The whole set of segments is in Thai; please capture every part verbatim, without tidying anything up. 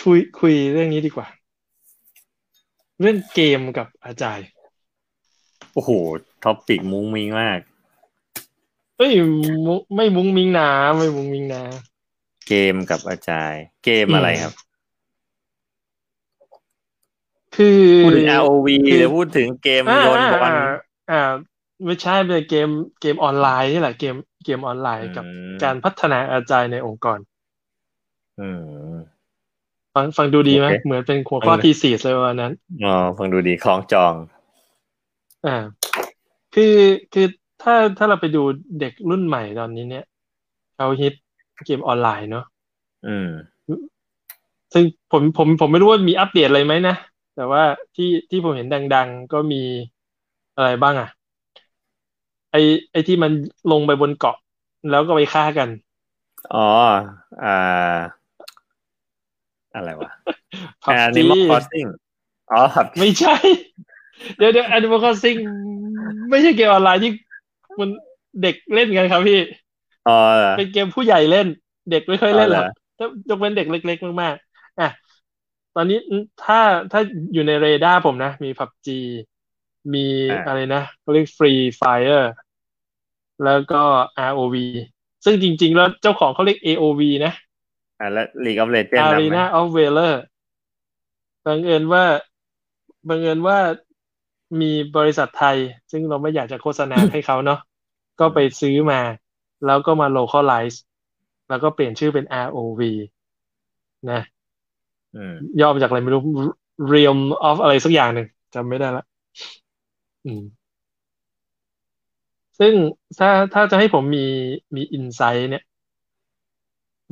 ช่วยคุยเรื่องนี้ดีกว่าเรื่องเกมกับอาจารย์โอ้โหท็อปปิกมุ้งมิ้งมากเอ้ยไม่มุ้งมิ้งนะไม่มุ้งมิ้งนะเกมกับอาจารย์เกมอะไรครับคือพูดถึง อาร์ โอ วี หรือพูดถึงเกมโยนบอลอ่าไม่ใช่เป็นเกมเกมออนไลน์นี่แหละเกมเกมออนไลน์กับการพัฒนาอาจารย์ในองค์กรอืมฟังฟังดูดีมั้ยเหมือนเป็นหัวข้อทีซีสอะไรประมาณนั้นอ๋อฟังดูดีคล้องจองอ่าคือคือถ้าถ้าเราไปดูเด็กรุ่นใหม่ตอนนี้เนี่ยเขาฮิตเกมออนไลน์เนาะอืมซึ่งผมผมผมไม่รู้ว่ามีอัปเดตอะไรไหมนะแต่ว่าที่ที่ผมเห็นดังๆก็มีอะไรบ้างอ่ะไอไอที่มันลงไปบนเกาะแล้วก็ไปฆ่ากันอ๋ออ่าอะไรวะ Animal Crossing อ๋อไม่ใช่เดี๋ยวๆ Animal Crossing ไม่ใช่เกมออนไลน์ที่มันเด็กเล่นกันครับพี่อ๋อเป็นเกมผู้ใหญ่เล่นเด็กไม่ค่อยเล่นหรอกยกเว้นเด็กเล็กๆมากๆอ่ะตอนนี้ถ้าถ้าอยู่ในเรดาร์ผมนะมี พี ยู บี จี มีอะไรนะเขาเรียก Free Fire แล้วก็ อาร์ โอ วี ซึ่งจริงๆแล้วเจ้าของเขาเรียก เอ โอ วี นะอ่าแล้ว League of Legends นะ League of Valor บังเอิญว่าบังเอิญว่ามีบริษัทไทยซึ่งเราไม่อยากจะโฆษณา ให้เขาเนาะก็ไปซื้อมาแล้วก็มา localize แล้วก็เปลี่ยนชื่อเป็น อาร์ โอ วี นะย่อมาจากอะไรไม่รู้ Realm of อะไรสักอย่างหนึ่งจำไม่ได้ละซึ่งถ้าถ้าจะให้ผมมีมี insight เนี่ย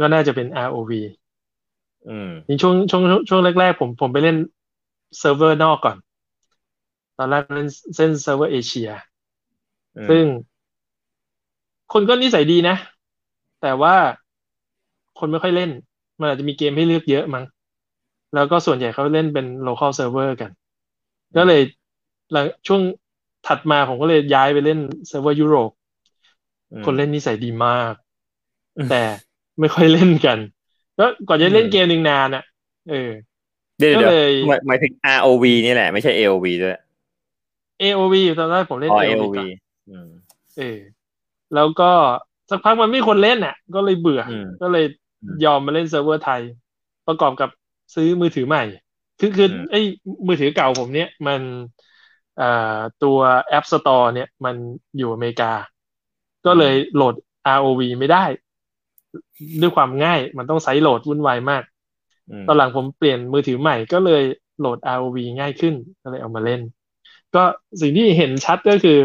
ก็น่าจะเป็น อาร์ โอ วี อืมในช่วงช่วงช่วงแรกๆผมผมไปเล่นเซิร์ฟเวอร์นอกก่อนตอนแรกเล่นเส้นเซิร์ฟเวอร์เอเชียซึ่งคนก็นิสัยดีนะแต่ว่าคนไม่ค่อยเล่นมันอาจจะมีเกมให้เลือกเยอะมั้งแล้วก็ส่วนใหญ่เขาเล่นเป็น local server กันก็เลยช่วงถัดมาผมก็เลยย้ายไปเล่นเซิร์ฟเวอร์ยุโรปคนเล่นนิสัยดีมากแต่ไม่ค่อยเล่นกันแล้วก่อนจะเล่นเกมนึงนานอ่ะเออเดี๋ยวๆหมายถึง อาร์ โอ วี นี่แหละไม่ใช่ เอ โอ วี ด้วย เอ โอ วี ตอนแรกผมเล่น เอ โอ วี อืมเออแล้วก็สักพักมันไม่คนเล่นน่ะก็เลยเบื่อก็เลยยอมมาเล่นเซิร์ฟเวอร์ไทยประกอบกับซื้อมือถือใหม่คือคือไอ้มือถือเก่าผมเนี่ยมันเอ่อตัว App Store เนี่ยมันอยู่อเมริกาก็เลยโหลด อาร์ โอ วี ไม่ได้ด้วยความง่ายมันต้องไซต์โหลดวุ่นวายมากตอนหลังผมเปลี่ยนมือถือใหม่ก็เลยโหลด อาร์ โอ วี ง่ายขึ้นก็เลยเอามาเล่นก็สิ่งที่เห็นชัดก็คือ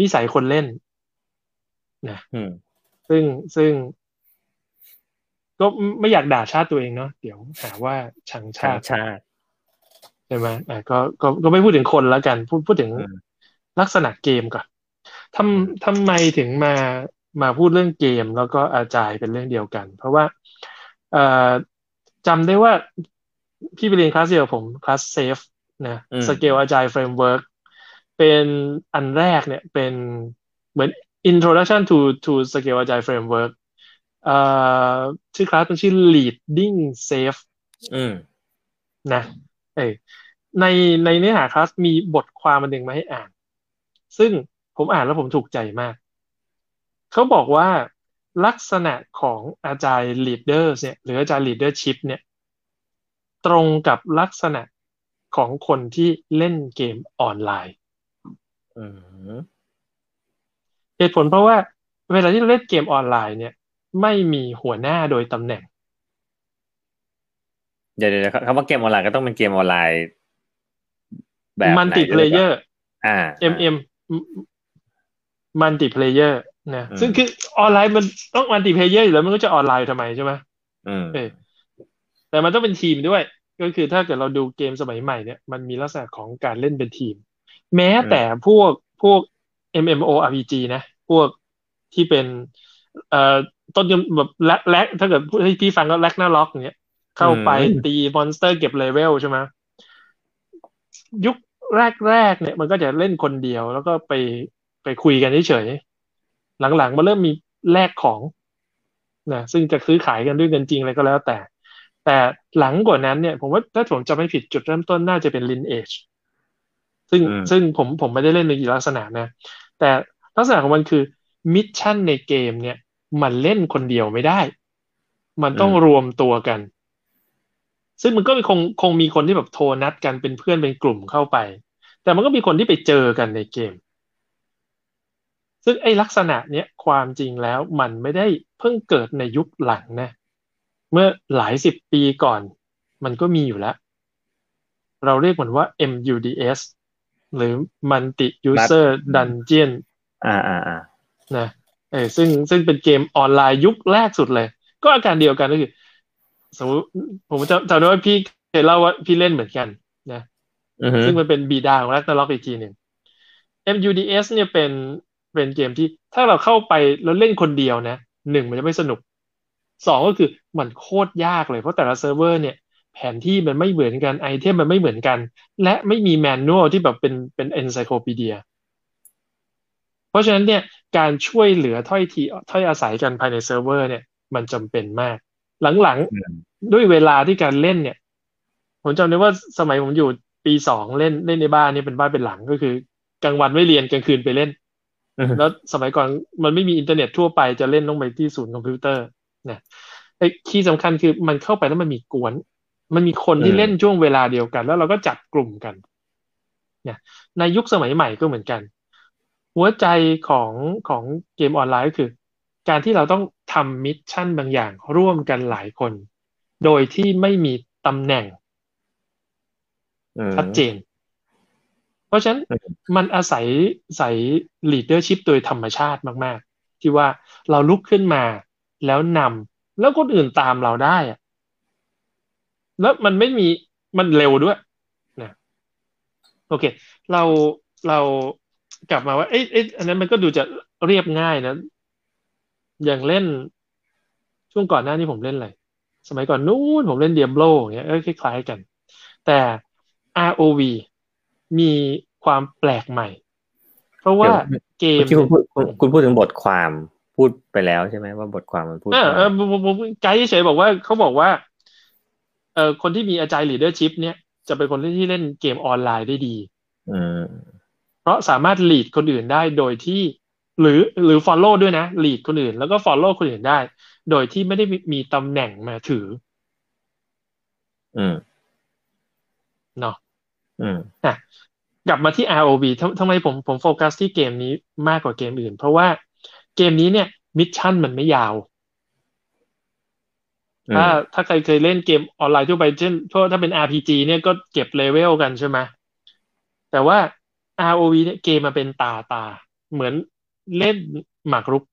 นิสัยคนเล่นนะซึ่งซึ่งก็ไม่อยากด่าชาติตัวเองเนาะเดี๋ยวหาว่าชังชาติใช่ไหมอ่ะก็ก็ก็ไม่พูดถึงคนแล้วกันพูดพูดถึงลักษณะเกมก่อนทำทำไมถึงมามาพูดเรื่องเกมแล้วก็อาจารย์เป็นเรื่องเดียวกันเพราะว่าเอ่อจำได้ว่าพี่ไปเรียนคลาสเดียวผมคลาส SAFe นะสเกลอาจารย์เฟรมเวิร์คเป็นอันแรกเนี่ยเป็นเหมือน Introduction to to Scale Agile Framework เอ่อชื่อคลาสมันชื่อ Leading SAFe อืมนะเอ้ยในในเนื้อหาคลาสมีบทความอันนึงมาให้อ่านซึ่งผมอ่านแล้วผมถูกใจมากเขาบอกว่าลักษณะของ Agile Leaders เนี่ยหรือ Agile Leadership เนี่ยตรงกับลักษณะของคนที่เล่นเกมออนไลน์อืมเหตุผลเพราะว่าเวลาที่เราเล่นเกมออนไลน์เนี่ยไม่มีหัวหน้าโดยตำแหน่งเดี๋ยวๆครับคำว่าเกมออนไลน์ก็ต้องเป็นเกมออนไลน์แบบมันติดเพลเยอร์อ่า เอ็ม เอ็ม มันติดเพลเยอร์นะซึ่งคือออนไลน์มันต้องมันติดเพลเยอร์อยู่แล้วมันก็จะออนไลน์ทำไมใช่ไหมอืมแต่มันต้องเป็นทีมด้วยก็คือถ้าเกิดเราดูเกมสมัยใหม่เนี่ยมันมีลักษณะของการเล่นเป็นทีมแม้แต่พวกพวกเอ็ม เอ็ม โอ อาร์ พี จี นะพวกที่เป็นเอ่อต้นแบบแลกถ้าเกิดพี่ฟังก็แลกหน้าล็อกอย่างเงี้ยเข้าไปตีมอนสเตอร์เก็บเลเวลใช่ไหมยุคแรกๆเนี่ยมันก็จะเล่นคนเดียวแล้วก็ไปไปคุยกันเฉยๆหลังๆมันเริ่มมีแลกของนะซึ่งจะซื้อขายกันด้วยเงินจริงอะไรก็แล้วแต่ แต่หลังกว่านั้นเนี่ยผมว่าถ้าผมจำไม่ผิดจุดเริ่มต้นน่าจะเป็น Lineage ซึ่งซึ่งผมผมไม่ได้เล่นในอีกลักษณะนะแต่ลักษณะของมันคือมิชชั่นในเกมเนี่ยมันเล่นคนเดียวไม่ได้มันต้องรวมตัวกันซึ่งมันก็คงคงมีคนที่แบบโทรนัดกันเป็นเพื่อนเป็นกลุ่มเข้าไปแต่มันก็มีคนที่ไปเจอกันในเกมซึ่งไอ้ลักษณะเนี้ยความจริงแล้วมันไม่ได้เพิ่งเกิดในยุคหลังนะเมื่อหลายสิบปีก่อนมันก็มีอยู่แล้วเราเรียกมันว่า เอ็ม ยู ดี เอส หรือ Multi User Dungeon อ่าๆๆนะเออซึ่งซึ่งเป็นเกมออนไลน์ยุคแรกสุดเลยก็อาการเดียวกันก็คือสมมุติผมจำจำได้ว่าพี่เคยเล่าว่าพี่เล่นเหมือนกันนะ uh-huh. ซึ่งมันเป็นบีดาของแร็กนาร็อกอีกทีหนึ่ง เอ็ม ยู ดี เอส เนี่ยเป็นเป็นเกมที่ถ้าเราเข้าไปแล้วเล่นคนเดียวนะหนึ่งมันจะไม่สนุกสองก็คือมันโคตรยากเลยเพราะแต่ละเซิร์ฟเวอร์เนี่ยแผนที่มันไม่เหมือนกันไอเทมมันไม่เหมือนกันและไม่มีแมนนวลที่แบบเป็นเป็นเอนไซโคปีเดียเพราะฉะนั้นเนี่ยการช่วยเหลือถ้อยทีถ้อยอาศัยกันภายในเซิร์ฟเวอร์เนี่ยมันจำเป็นมากหลังๆด้วยเวลาที่การเล่นเนี่ยผมจำได้ว่าสมัยผมอยู่ปีสองเล่นเล่นในบ้านนี่เป็นบ้านเป็นหลังก็คือกลางวันไม่เรียนกลางคืนไปเล่น uh-huh. แล้วสมัยก่อนมันไม่มีอินเทอร์เน็ตทั่วไปจะเล่นต้องไปที่ศูนย์คอมพิวเตอร์นะไอ้คีย์สำคัญคือมันเข้าไปแล้วมันมีกวนมันมีคนที่เล่นช่วงเวลาเดียวกันแล้วเราก็จับกลุ่มกันนะในยุคสมัยใหม่ก็เหมือนกันหัวใจของของเกมออนไลน์ก็คือการที่เราต้องทำมิชชั่นบางอย่างร่วมกันหลายคนโดยที่ไม่มีตำแหน่งชัดเจนเพราะฉะนั้นมันอาศัยใส่ leadership โดยธรรมชาติมากๆที่ว่าเราลุกขึ้นมาแล้วนำแล้วคนอื่นตามเราได้แล้วมันไม่มีมันเร็วด้วยนะโอเคเราเรากลับมาว่าเอ๊ะเอ๊ะอันนั้นมันก็ดูจะเรียบง่ายนะอย่างเล่นช่วงก่อนหน้านี้ผมเล่นอะไรสมัยก่อนนู้นผมเล่น Diablo อย่างเงี้ยคล้ายๆกันแต่ อาร์ โอ วี มีความแปลกใหม่เพราะว่าเกมที่คุณพูดคุณพูดถึงบทความพูดไปแล้วใช่ไหมว่าบทความมันพูดเออเออผมไกด์เฉยๆบอกว่าเขาบอกว่าเอ่อคนที่มี Agile Leadership เนี่ยจะเป็นคนที่เล่นเกมออนไลน์ได้ดีอืมเพราะสามารถ lead คนอื่นได้โดยที่หรือหรือ follow ด้วยนะ lead คนอื่นแล้วก็ follow คนอื่นได้โดยที่ไม่ได้มีตำแหน่งมาถืออืมเนาะอืมอ่ะกลับมาที่ อาร์ โอ วี ทำไมผมผมโฟกัสที่เกมนี้มากกว่าเกมอื่นเพราะว่าเกมนี้เนี่ยมิชชั่นมันไม่ยาวถ้าถ้าใครเคยเล่นเกมออนไลน์ทั่วไปเช่นถ้าเป็น อาร์ พี จี เนี่ยก็เก็บเลเวลกันใช่ไหมแต่ว่า อาร์ โอ วี เนี่ยเกมมาเป็นตาตาเหมือนเล่นหมากรุก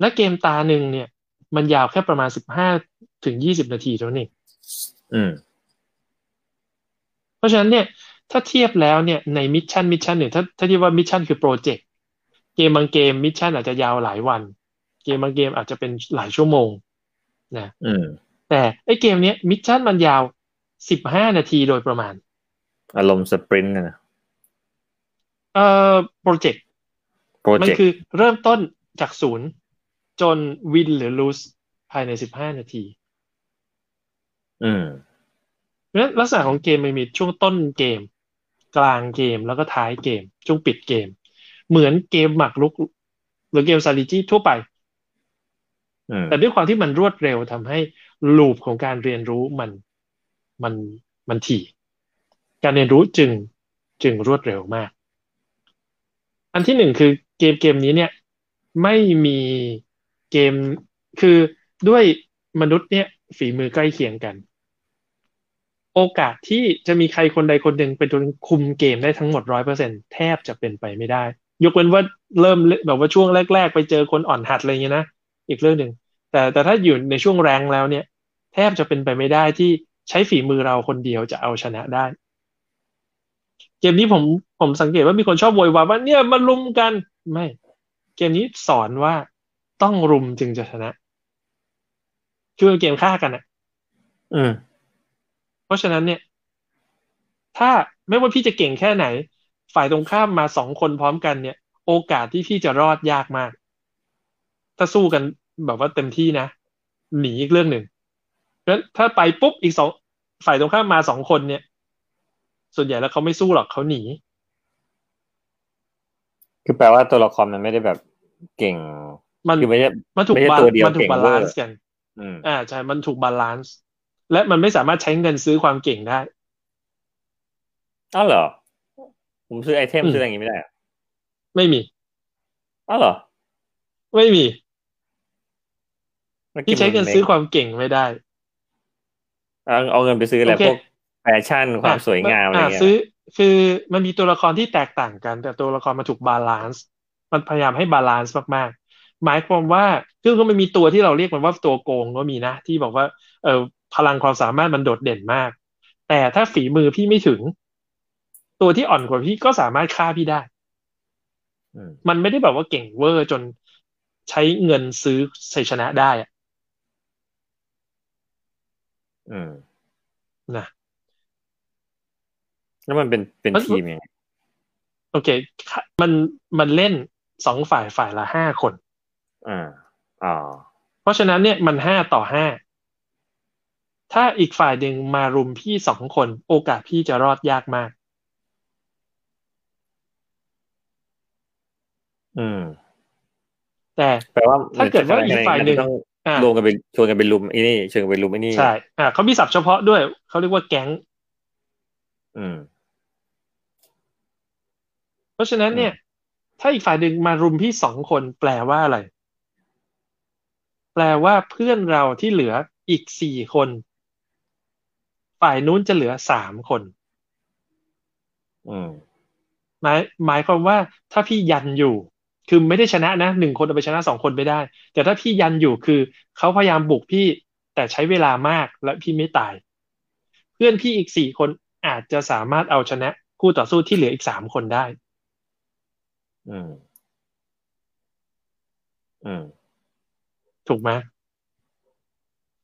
และเกมตาหนึ่งเนี่ยมันยาวแค่ประมาณ สิบห้าถึงยี่สิบ นาทีเท่านั้นเองเพราะฉะนั้นเนี่ยถ้าเทียบแล้วเนี่ยในมิชชั่นมิชชั่นเนี่ยถ้าถ้าที่ว่ามิชชั่นคือโปรเจกต์เกมบางเกมมิชชั่นอาจจะยาวหลายวันเกมบางเกมอาจจะเป็นหลายชั่วโมงนะแต่ไอ้เกมนี้มิชชั่นมันยาวสิบห้านาทีโดยประมาณอารมณ์สปรินต์นะเอ่อโปรเจกต์มันคือเริ่มต้นจากศูนย์จนวินหรือ lose ภายในสิบห้านาทีอืมงั้นลักษณะของเกมมันมีช่วงต้นเกมกลางเกมแล้วก็ท้ายเกมช่วงปิดเกมเหมือนเกมหมากรุกหรือเกม strategy ทั่วไปแต่ด้วยความที่มันรวดเร็วทำให้ลูปของการเรียนรู้มันมันมันถี่การเรียนรู้จึงจึงรวดเร็วมากอันที่หนึ่งคือเกมเกมนี้เนี่ยไม่มีเกมคือด้วยมนุษย์เนี่ยฝีมือใกล้เคียงกันโอกาสที่จะมีใครคนใดคนหนึ่งเป็นคนคุมเกมได้ทั้งหมด หนึ่งร้อยเปอร์เซ็นต์ แทบจะเป็นไปไม่ได้ยกเว้นว่าเริ่มแบบว่าช่วงแรกๆไปเจอคนอ่อนหัดอะไรเงี้ยนะอีกเรื่องหนึ่งแต่แต่ถ้าอยู่ในช่วงแรงแล้วเนี่ยแทบจะเป็นไปไม่ได้ที่ใช้ฝีมือเราคนเดียวจะเอาชนะได้เกมนี้ผมผมสังเกตว่ามีคนชอบโวยวายว่าเนี่ยมันรุมกันไม่เกมนี้สอนว่าต้องรุมจึงจะชนะคือเกมฆ่ากันอ่ะอืมเพราะฉะนั้นเนี่ยถ้าไม่ว่าพี่จะเก่งแค่ไหนฝ่ายตรงข้ามมาสองคนพร้อมกันเนี่ยโอกาสที่พี่จะรอดยากมากถ้าสู้กันแบบว่าเต็มที่นะหนีอีกเรื่องหนึ่ง แล้วถ้าไปปุ๊บอีกสองฝ่ายตรงข้ามมาสองคนเนี่ยส่วนใหญ่แล้วเขาไม่สู้หรอกเขาหนีคือแปลว่าตัวละครมันไม่ได้แบบเก่งมันไม่ใช่มันถูกบาลานซ์กันอ่าใช่มันถูกบาลานซ์และมันไม่สามารถใช้เงินซื้อความเก่งได้อ้าวเหรอผมซื้อไอเทมซื้ออะไรอย่างงี้ไม่ได้อ่ะไม่มีอ้าวเหรอไม่มีที่ใช้เงินซื้อความเก่งไม่ได้เอาเอาเงินไปซื้ออะไรพวกแฟชั่นความสวยงามอะไรเงี้ยซื้อคือมันมีตัวละครที่แตกต่างกันแต่ตัวละครมันถูกบาลานซ์มันพยายามให้บาลานซ์มากๆหมายความว่าคือก็มันมีตัวที่เราเรียกมันว่าตัวโกงก็มีนะที่บอกว่าเออพลังความสามารถมันโดดเด่นมากแต่ถ้าฝีมือพี่ไม่ถึงตัวที่อ่อนกว่าพี่ก็สามารถฆ่าพี่ได้มันไม่ได้แบบว่าเก่งเวอร์จนใช้เงินซื้อชัยชนะได้อ่ะอืมนะแล้วมันเป็นเป็นทีมยังไงโอเคมันมันเล่นสองฝ่ายฝ่ายละห้าคนอ่าอ๋อเพราะฉะนั้นเนี่ยมันห้าต่อห้าถ้าอีกฝ่ายหนึ่งมารุมพี่สองคนโอกาสพี่จะรอดยากมากอืมแต่แปลว่าถ้าเกิดว่าอีกฝ่ายหนึ่งรวมกันเป็นชวนกันเป็นรุมไอ้นี่ชวนกันเป็นรุมไอ้นี่ใช่อ่าเขามีศัพท์เฉพาะด้วยเขาเรียกว่าแก๊งอืมเพราะฉะนั้นเนี่ยถ้าอีกฝ่ายหนึ่งมารุมพี่สองคนแปลว่าอะไรแปลว่าเพื่อนเราที่เหลืออีกสี่คนฝ่ายนู้นจะเหลือสามคนอืมหมายหมายความว่าถ้าพี่ยันอยู่คือไม่ได้ชนะนะหนึ่งคนเอาไปชนะสองคนไม่ได้แต่ถ้าพี่ยันอยู่คือเขาพยายามบุกพี่แต่ใช้เวลามากและพี่ไม่ตายเพื่อนพี่อีกสี่คนอาจจะสามารถเอาชนะคู่ต่อสู้ที่เหลืออีกสามคนได้อืมอืมถูกไหม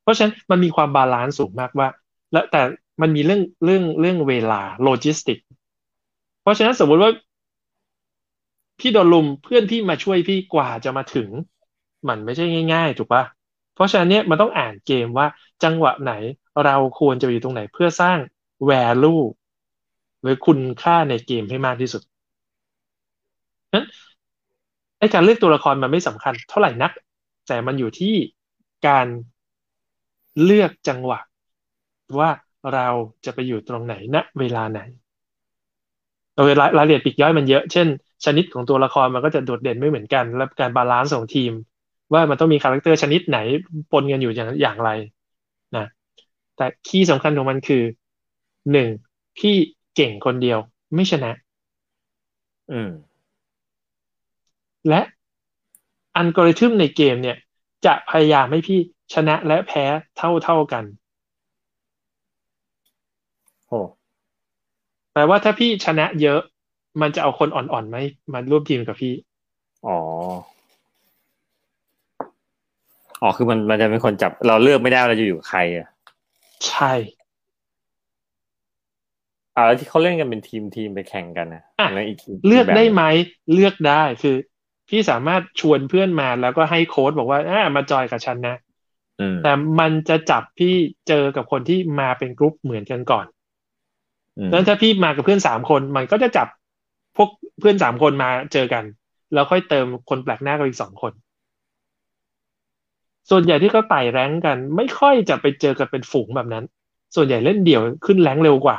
เพราะฉะนั้นมันมีความบาลานซ์สูงมากว่าและแต่มันมีเรื่องเรื่องเรื่องเวลาโลจิสติกเพราะฉะนั้นสมมติว่าพี่โดนลุมเพื่อนพี่มาช่วยพี่กว่าจะมาถึงมันไม่ใช่ง่ายๆถูกปะเพราะฉะนั้นเนี่ยมันต้องอ่านเกมว่าจังหวะไหนเราควรจะอยู่ตรงไหนเพื่อสร้าง value หรือคุณค่าในเกมให้มากที่สุดนั้นไอ้การเลือกตัวละครมันไม่สำคัญเท่าไหร่นักแต่มันอยู่ที่การเลือกจังหวะว่าเราจะไปอยู่ตรงไหนณเวลาไหนแต่เวลารายละเอียดปีกย่อยมันเยอะเช่นชนิดของตัวละครมันก็จะโดดเด่นไม่เหมือนกันและการบาลานซ์ของทีมว่ามันต้องมีคาแรคเตอร์ชนิดไหนปนกันอยู่อย่างอย่างไรนะแต่คีย์สำคัญของมันคือหนึ่งพี่เก่งคนเดียวไม่ชนะอืมและอัลกอริทึมในเกมเนี่ยจะพยายามให้พี่ชนะและแพ้เท่าเท่ากันโอ้แปลว่าถ้าพี่ชนะเยอะมันจะเอาคนอ่อนๆไหมมาร่วมทีมกับพี่อ๋ออ๋อคือมันมันจะเป็นคนจับเราเลือกไม่ได้เราจะอยู่ใครอ่ะใช่อ่าแล้วที่เขาเล่นกันเป็นทีมทีมไปแข่งกันนะอ่ะเลือกได้ไหมเลือกได้คือพี่สามารถชวนเพื่อนมาแล้วก็ให้โค้ชบอกว่าอ่ามาจอยกับฉันนะแต่มันจะจับพี่เจอกับคนที่มาเป็นกรุ๊ปเหมือนกันก่อนแล้วถ้าพี่มากับเพื่อนสามคนมันก็จะจับพวกเพื่อนสามคนมาเจอกันแล้วค่อยเติมคนแปลกหน้ากันอีกสองคนส่วนใหญ่ที่เขาไต่แรงกันไม่ค่อยจะไปเจอกันเป็นฝูงแบบนั้นส่วนใหญ่เล่นเดี่ยวขึ้นแรงเร็วกว่า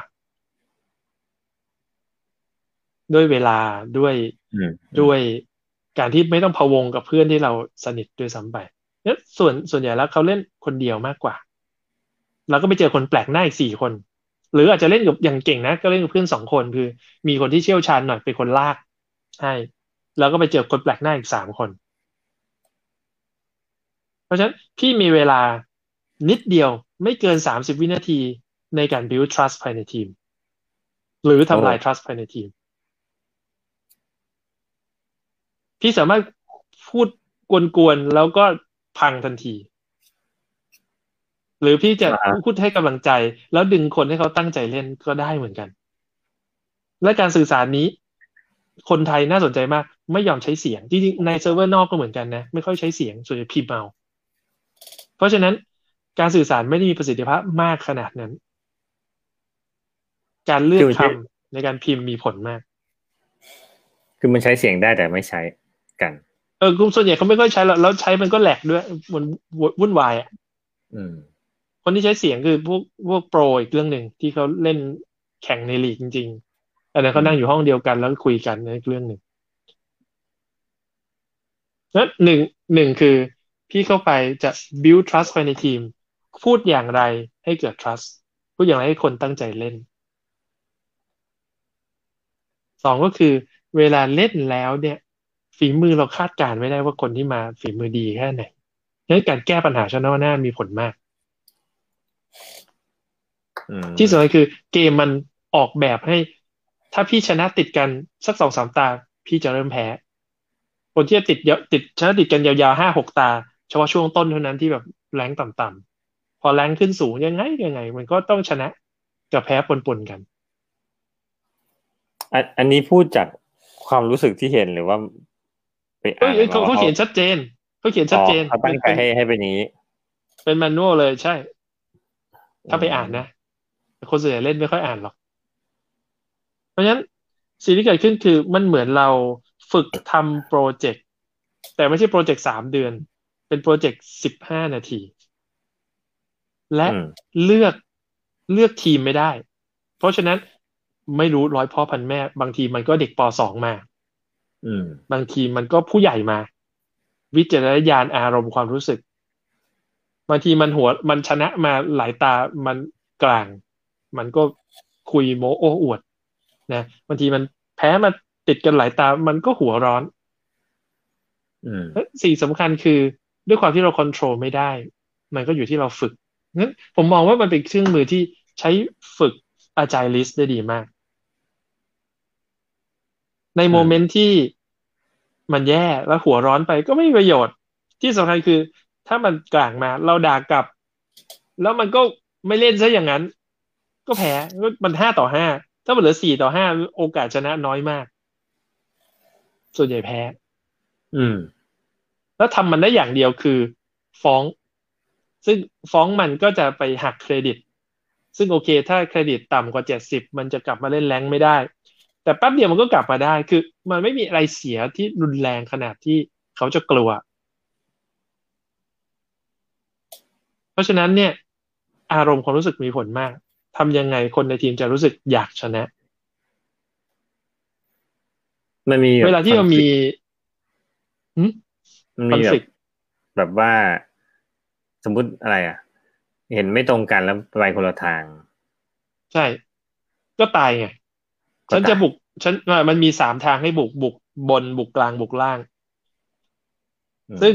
ด้วยเวลาด้วยด้วยการที่ไม่ต้องพะวงกับเพื่อนที่เราสนิทด้วยซ้ำไปเนี่ยส่วนส่วนใหญ่แล้วเขาเล่นคนเดียวมากกว่าแล้วก็ไปเจอคนแปลกหน้าอีกสี่คนหรืออาจจะเล่นกับอย่างเก่งนะก็เล่นกับเพื่อนสองคนคือมีคนที่เชี่ยวชาญหน่อยเป็นคนลากให้แล้วก็ไปเจอคนแปลกหน้าอีกสามคนเพราะฉะนั้นพี่มีเวลานิดเดียวไม่เกินสามสิบวินาทีในการ build trust ภายในทีมหรือทำลาย trust ภายในทีมพี่สามารถพูดกวนๆแล้วก็พังทันทีหรือพี่จะพูดให้กำลังใจแล้วดึงคนให้เขาตั้งใจเล่นก็ได้เหมือนกันและการสื่อสารนี้คนไทยน่าสนใจมากไม่ยอมใช้เสียงจริงๆในเซิร์ฟเวอร์นอกก็เหมือนกันนะไม่ค่อยใช้เสียงส่วนใหญ่พิมพ์เอาเพราะฉะนั้น การสื่อสารไม่ได้มีประสิทธิภาพมากขนาดนั้นการเลือกคำในการพิมพ์มีผลมากคือมันใช้เสียงได้แต่ไม่ใช้กันเออกลุ่มส่วนใหญ่เขาไม่ค่อยใช้แล้วแล้วใช้มันก็แหลกด้วยมันวุ่นวายอ่ะคนที่ใช้เสียงคือพวกพวกโปรอีกเรื่องหนึ่งที่เขาเล่นแข่งในลีกจริงๆอันนั้นเขานั่งอยู่ห้องเดียวกันแล้วคุยกันในเรื่องหนึ่งนั่นหนึ่งหนึ่งคือพี่เข้าไปจะ build trust ภายในทีมพูดอย่างไรให้เกิด trust พูดอย่างไรให้คนตั้งใจเล่นสองก็คือเวลาเล่นแล้วเนี่ยฝีมือเราคาดการไม่ได้ว่าคนที่มาฝีมือดีแค่ไหนงั้นการแก้ปัญหาเฉพาะหน้ามีผลมากที่สำคัญคือเกมมันออกแบบให้ถ้าพี่ชนะติดกันสัก สองถึงสาม ตาพี่จะเริ่มแพ้คนที่จะติดติดชนะติดกันยาวๆ ห้าถึงหก ตาเฉพาะช่วงต้นเท่านั้นที่แบบแรงต่ำๆพอแรงขึ้นสูงยังไงยังไงมันก็ต้องชนะกับแพ้ปนๆกันอันนี้พูดจากความรู้สึกที่เห็นหรือว่าไปอ่านเขาเขาเขียนชัดเจนเขาเขียนชัดเจนเขาตั้งใจให้ให้เป็นนี้เป็นแมนนวลเลยใช่ถ้าไปอ่านนะคนส่วนใหญ่เล่นไม่ค่อยอ่านหรอกเพราะฉะนั้นสิ่งที่เกิดขึ้นคือมันเหมือนเราฝึกทำโปรเจกต์แต่ไม่ใช่โปรเจกต์สามเดือนเป็นโปรเจกต์สิบห้านาทีและเลือกเลือกทีมไม่ได้เพราะฉะนั้นไม่รู้ร้อยพ่อพันแม่บางทีมันก็เด็กป.สอง มาบางทีมันก็ผู้ใหญ่มาวิจารณญาณอารมณ์ความรู้สึกบางทีมันหัวมันชนะมาหลายตามันกลางมันก็คุยโมโอ้อวดนะบางทีมันแพ้มาติดกันหลายตามันก็หัวร้อนสิ่งสำคัญคือด้วยความที่เราควบคุมไม่ได้มันก็อยู่ที่เราฝึกงั้นผมมองว่ามันเป็นเครื่องมือที่ใช้ฝึกAgile List ได้ดีมากในโมเมนต์ที่มันแย่แล้วหัวร้อนไปก็ไม่มีประโยชน์ที่สำคัญคือถ้ามันกลางมาเราด่ากลับแล้วมันก็ไม่เล่นซะอย่างนั้นก็แพ้มันห้าต่อห้าถ้ามันเหลือสี่ต่อห้าโอกาสชนะน้อยมากส่วนใหญ่แพ้อืมแล้วทำมันได้อย่างเดียวคือฟ้องซึ่งฟ้องมันก็จะไปหักเครดิตซึ่งโอเคถ้าเครดิตต่ำกว่าเจ็ดสิบมันจะกลับมาเล่นแรงไม่ได้แต่แป๊บเดียวมันก็กลับมาได้คือมันไม่มีอะไรเสียที่รุนแรงขนาดที่เขาจะกลัวเพราะฉะนั้นเนี่ยอารมณ์ความรู้สึกมีผลมากทำยังไงคนในทีมจะรู้สึกอยากชนะมันมีเวลาที่มันมีมันมีแบบแบบว่าสมมุติอะไรอ่ะเห็นไม่ตรงกันแล้วไปคนละทางใช่ก็ตายไงฉันจะบุกฉันมันมีสามทางให้บุกบุกบนบุกกลางบุกล่างซึ่ง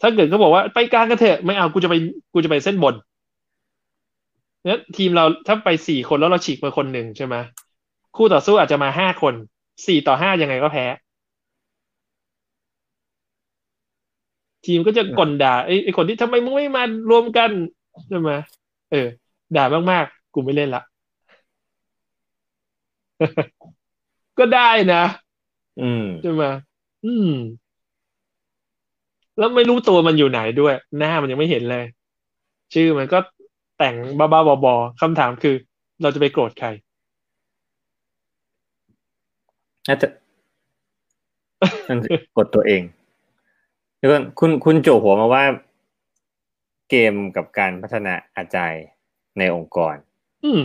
ถ้าเกิดเขาบอกว่าไปกลางก็เถอะไม่เอากูจะไปกูจะไปเส้นบนเนี่ยทีมเราถ้าไปสี่คนแล้วเราฉีกมาคนหนึ่งใช่ไหมคู่ต่อสู้อาจจะมาห้าคนสี่ต่อห้ายังไงก็แพ้ทีมก็จะกลด่าไอ้ไอ้คนที่ทำไมมึงไม่มารวมกันใช่ไหมเออด่ามากๆกูไม่เล่นละ ก็ได้นะอืมใช่ไหมอืมแล้วไม่รู้ตัวมันอยู่ไหนด้วยหน้ามันยังไม่เห็นเลยชื่อมันก็แต่งบ้าๆบอๆคำถามคือเราจะไปโกรธใครน่าจะโกรธตัวเองแล้วก็คุณคุณโจหัวมาว่าเกมกับการพัฒนาอาจารย์ในองค์กรอืม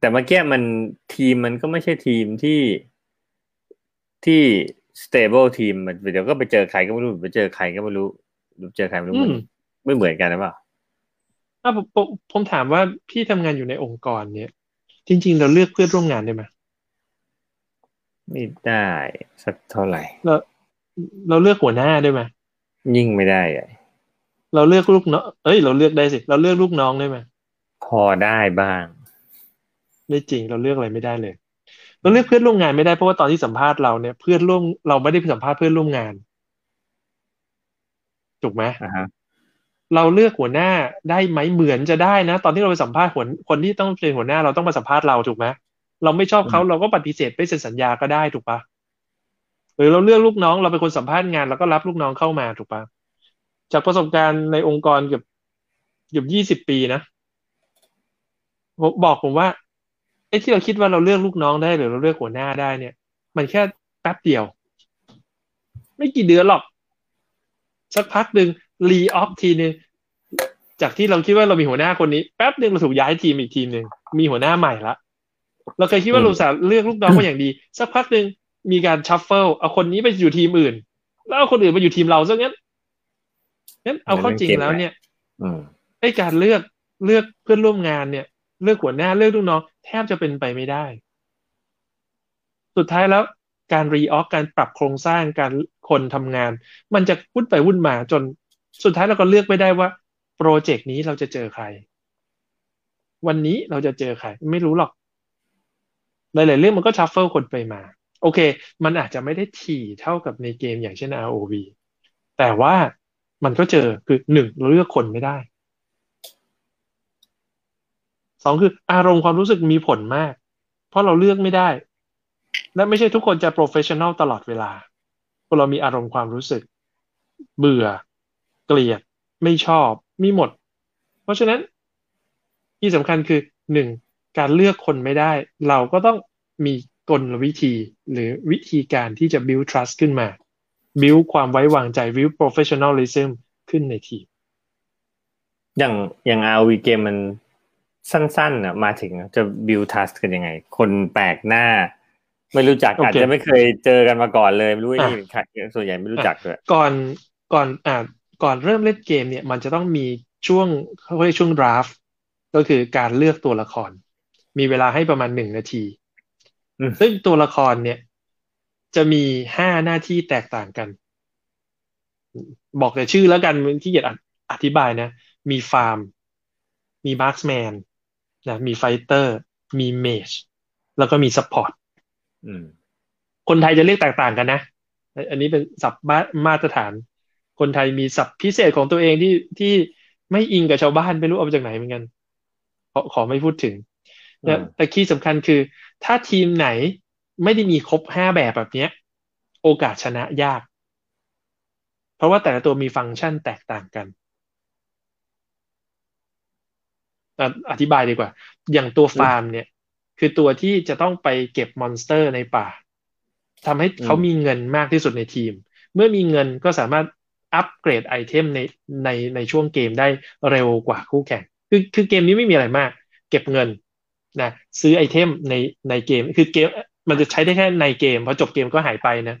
แต่เมื่อกี้มันทีมมันก็ไม่ใช่ทีมที่ที่ stable ทีมมันเดี๋ยวก็ไปเจอใครก็ไม่รู้ไปเจอใครก็ไม่รู้เจอใครไม่รู้ไม่เหมือนกันหรือเปล่าอ้าวผมผมผมถามว่าพี่ทำงานอยู่ในองค์กรเนี่ยจริงๆเราเลือกเพื่อนร่วมงานได้ไหมไม่ได้สักเท่าไหร่เราเราเลือกหัวหน้าได้ไหมยิ่งไม่ได้เลยเราเลือกลูกน้องเอ้ยเราเลือกได้สิเราเลือกลูกน้องได้ไหมพอได้บ้างไม่จริงเราเลือกอะไรไม่ได้เลยเราเลือกเพื่อนร่วมงานไม่ได้เพราะว่าตอนที่สัมภาษณ์เราเนี่ยเพื่อนร่วมเราไม่ได้สัมภาษณ์เพื่อนร่วมงานถูกไหมอ่าฮะเราเลือกหัวหน้าได้ไหมเหมือนจะได้นะตอนที่เราไปสัมภาษณ์คนที่ต้องเป็นหัวหน้าเราต้องมาสัมภาษณ์เราถูกไหมเราไม่ชอบเขาเราก็ปฏิเสธไปเซ็นสัญญาก็ได้ถูกปะหรือเราเลือกลูกน้องเราเป็นคนสัมภาษณ์งานเราก็รับลูกน้องเข้ามาถูกปะจากประสบการณ์ในองค์กรเกือบ เกือบยี่สิบปีนะบอกผมว่าไอ้ที่เราคิดว่าเราเลือกลูกน้องได้หรือเราเลือกหัวหน้าได้เนี่ยมันแค่แป๊บเดียวไม่กี่เดือนหรอกสักพักหนึ่งรีออฟทีนึงจากที่เราคิดว่าเรามีหัวหน้าคนนี้แป๊บหนึ่งเราถูกย้ายทีมอีกทีมหนึ่งมีหัวหน้าใหม่ละเราเคยคิดว่าเราสามารถเลือกลูกน้องมาอย่างดีสักพักหนึ่งมีการชัฟเฟิลเอาคนนี้ไปอยู่ทีมอื่นแล้วเอาคนอื่นมาอยู่ทีมเราซะงั้นงั้นเอาเข้าจริงแล้วเนี่ยไอ้การเลือกเลือกเพื่อนร่วมงานเนี่ยเลือกหัวหน้าเลือกลูกน้องแทบจะเป็นไปไม่ได้สุดท้ายแล้วการรีออฟการปรับโครงสร้างการคนทำงานมันจะวุ่นไปวุ่นมาจนสุดท้ายเราก็เลือกไม่ได้ว่าโปรเจกต์นี้เราจะเจอใครวันนี้เราจะเจอใครไม่รู้หรอกหลายๆเรื่องมันก็ชัฟเฟิลคนไปมาโอเคมันอาจจะไม่ได้ถี่เท่ากับในเกมอย่างเช่น อาร์ โอ วี แต่ว่ามันก็เจอคือหนึ่งเราเลือกคนไม่ได้สองคืออารมณ์ความรู้สึกมีผลมากเพราะเราเลือกไม่ได้และไม่ใช่ทุกคนจะโปรเฟชชั่นแนลตลอดเวลาพอเรามีอารมณ์ความรู้สึกเบื่อเกลียดไม่ชอบมีหมดเพราะฉะนั้นที่สำคัญคือหนึ่งการเลือกคนไม่ได้เราก็ต้องมีกลวิธีหรือวิธีการที่จะ build trust ขึ้นมา build ความไว้วางใจ build professionalism ขึ้นในทีมอย่างอย่าง อาร์ โอ วี เกมมันสั้นๆนะมาถึงจะ build trust กันยังไงคนแปลกหน้าไม่รู้จัก okay. อาจจะไม่เคยเจอกันมาก่อนเลยไม่รู้ว่านี่เป็นใครส่วนใหญ่ไม่รู้จักเลยก่อนก่อนอ่าก่อนเริ่มเล่นเกมเนี่ยมันจะต้องมีช่วงเขาเรียกช่วง draft ก็คือการเลือกตัวละครมีเวลาให้ประมาณหนึ่งนาทีซึ่งตัวละครเนี่ยจะมีห้าหน้าที่แตกต่างกันบอกแต่ชื่อแล้วกันที่เกียรติอธิบายนะมีฟาร์มมีมาร์คแมนนะมีไฟเตอร์มีเมจแล้วก็มีซัพพอร์ตคนไทยจะเรียกแตกต่างกันนะอันนี้เป็นศัพท์มาตรฐานคนไทยมีศัพท์พิเศษของตัวเองที่ที่ไม่อิงกับชาวบ้านไม่รู้เอาจากไหนเหมือนกันขอขอไม่พูดถึงแต่คีย์สำคัญคือถ้าทีมไหนไม่ได้มีครบห้าแบบแบบนี้โอกาสชนะยากเพราะว่าแต่ละตัวมีฟังก์ชันแตกต่างกันอธิบายดีกว่าอย่างตัวฟาร์มเนี่ยคือตัวที่จะต้องไปเก็บมอนสเตอร์ในป่าทำให้เขามีเงินมากที่สุดในทีมเมื่อมีเงินก็สามารถอัปเกรดไอเทมในในในช่วงเกมได้เร็วกว่าคู่แข่งคือคือเกมนี้ไม่มีอะไรมากเก็บเงินนะซื้อไอเทมในในเกมคือเกมมันจะใช้ได้แค่ในเกมพอจบเกมก็หายไปนะ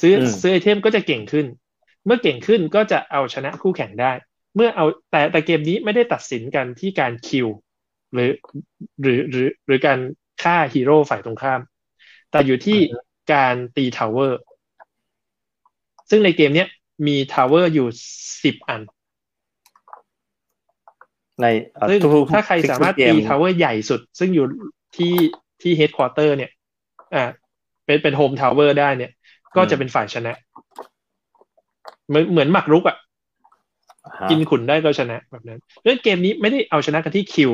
ซื้อซื้อไอเทมก็จะเก่งขึ้นเมื่อเก่งขึ้นก็จะเอาชนะคู่แข่งได้เมื่อเอาแต่แต่เกมนี้ไม่ได้ตัดสินกันที่การคิวหรือหรือหรือหรือการฆ่าฮีโร่ฝ่ายตรงข้ามแต่อยู่ที่การตีทาวเวอร์ซึ่งในเกมนี้มีทาวเวอร์อยู่สิบอันในซึ่งถ้าใครสามารถตีทาวเวอร์ใหญ่สุดซึ่งอยู่ที่ที่เฮดควอเตอร์เนี่ยอ่าเป็นเป็นโฮมทาวเวอร์ได้เนี่ยก็จะเป็นฝ่ายชนะเหมือนเหมือนหมากรุกอ่ะกินขุนได้ก็ชนะแบบนั้นเรื่องเกมนี้ไม่ได้เอาชนะกันที่คิว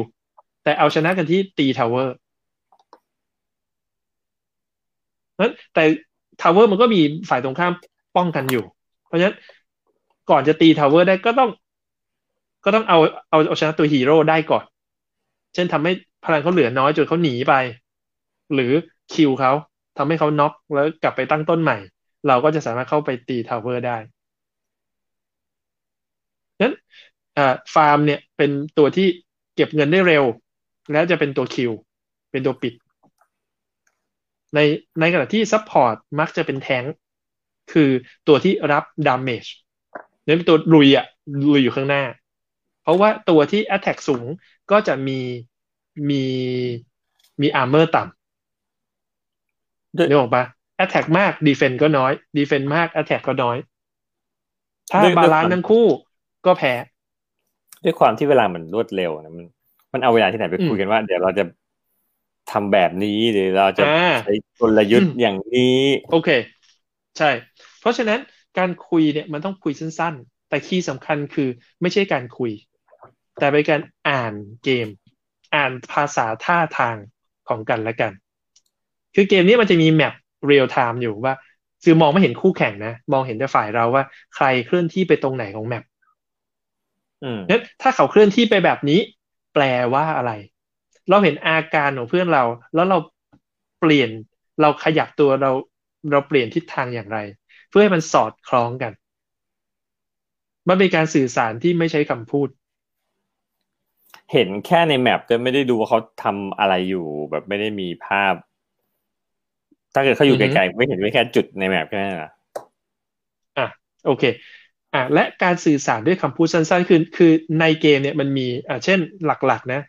แต่เอาชนะกันที่ตีทาวเวอร์นั้นแต่ทาวเวอร์มันก็มีฝ่ายตรงข้ามป้องกันอยู่เพราะฉะนั้นก่อนจะตีทาวเวอร์ได้ก็ต้องก็ต้องเอาเอาเอาชนะตัวฮีโร่ได้ก่อนเช่นทำให้พลังเขาเหลือน้อยจนเขาหนีไปหรือคิวเขาทำให้เขาน็อกแล้วกลับไปตั้งต้นใหม่เราก็จะสามารถเข้าไปตีทาวเวอร์ได้นั้นฟาร์มเนี่ยเป็นตัวที่เก็บเงินได้เร็วแล้วจะเป็นตัวคิวเป็นตัวปิดในในขณะที่ซัพพอร์ตมักจะเป็นแทงค์คือตัวที่รับดาเมจเนี่ยเป็นตัวลุยอ่ะลุยอยู่ข้างหน้าเพราะว่าตัวที่ attack สูงก็จะมีมีมี armor ต่ำด้วยออกปะ attack มาก defense ก็น้อย defense มาก attack ก็น้อยถ้าบาลานซ์ทั้งคู่ก็แพ้ด้วยความที่เวลามันรวดเร็วนะมันมันเอาเวลาที่ไหนไปคุยกันว่าเดี๋ยวเราจะทำแบบนี้หรือเราจะใช้กลยุทธ์อย่างนี้โอเคใช่เพราะฉะนั้นการคุยเนี่ยมันต้องคุยสั้นๆแต่คีย์สำคัญคือไม่ใช่การคุยแต่เป็นการอ่านเกมอ่านภาษาท่าทางของกันและกันคือเกมนี้มันจะมีแมปเรียลไทม์อยู่ว่าคือมองไม่เห็นคู่แข่งนะมองเห็นแต่ฝ่ายเราว่าใครเคลื่อนที่ไปตรงไหนของแมป งั้นถ้าเขาเคลื่อนที่ไปแบบนี้แปลว่าอะไรเราเห็นอาการของเพื่อนเราแล้วเราเปลี่ยนเราขยับตัวเราเราเปลี่ยนทิศทางอย่างไรเพื่อให้มันสอดคล้องกันมันเป็นการสื่อสารที่ไม่ใช้คำพูดเห็นแค่ในแมปแต่ไม่ได้ดูว่าเขาทำอะไรอยู่แบบไม่ได้มีภาพถ้าเกิดเขาอยู่ไกลๆไม่เห็นไม่แค่จุดในแมปแค่นั้นหรออ่ะโอเคอ่ะและการสื่อสารด้วยคำพูดสั้นๆคือคือในเกมเนี่ยมันมีอ่ะเช่นหลักๆนะ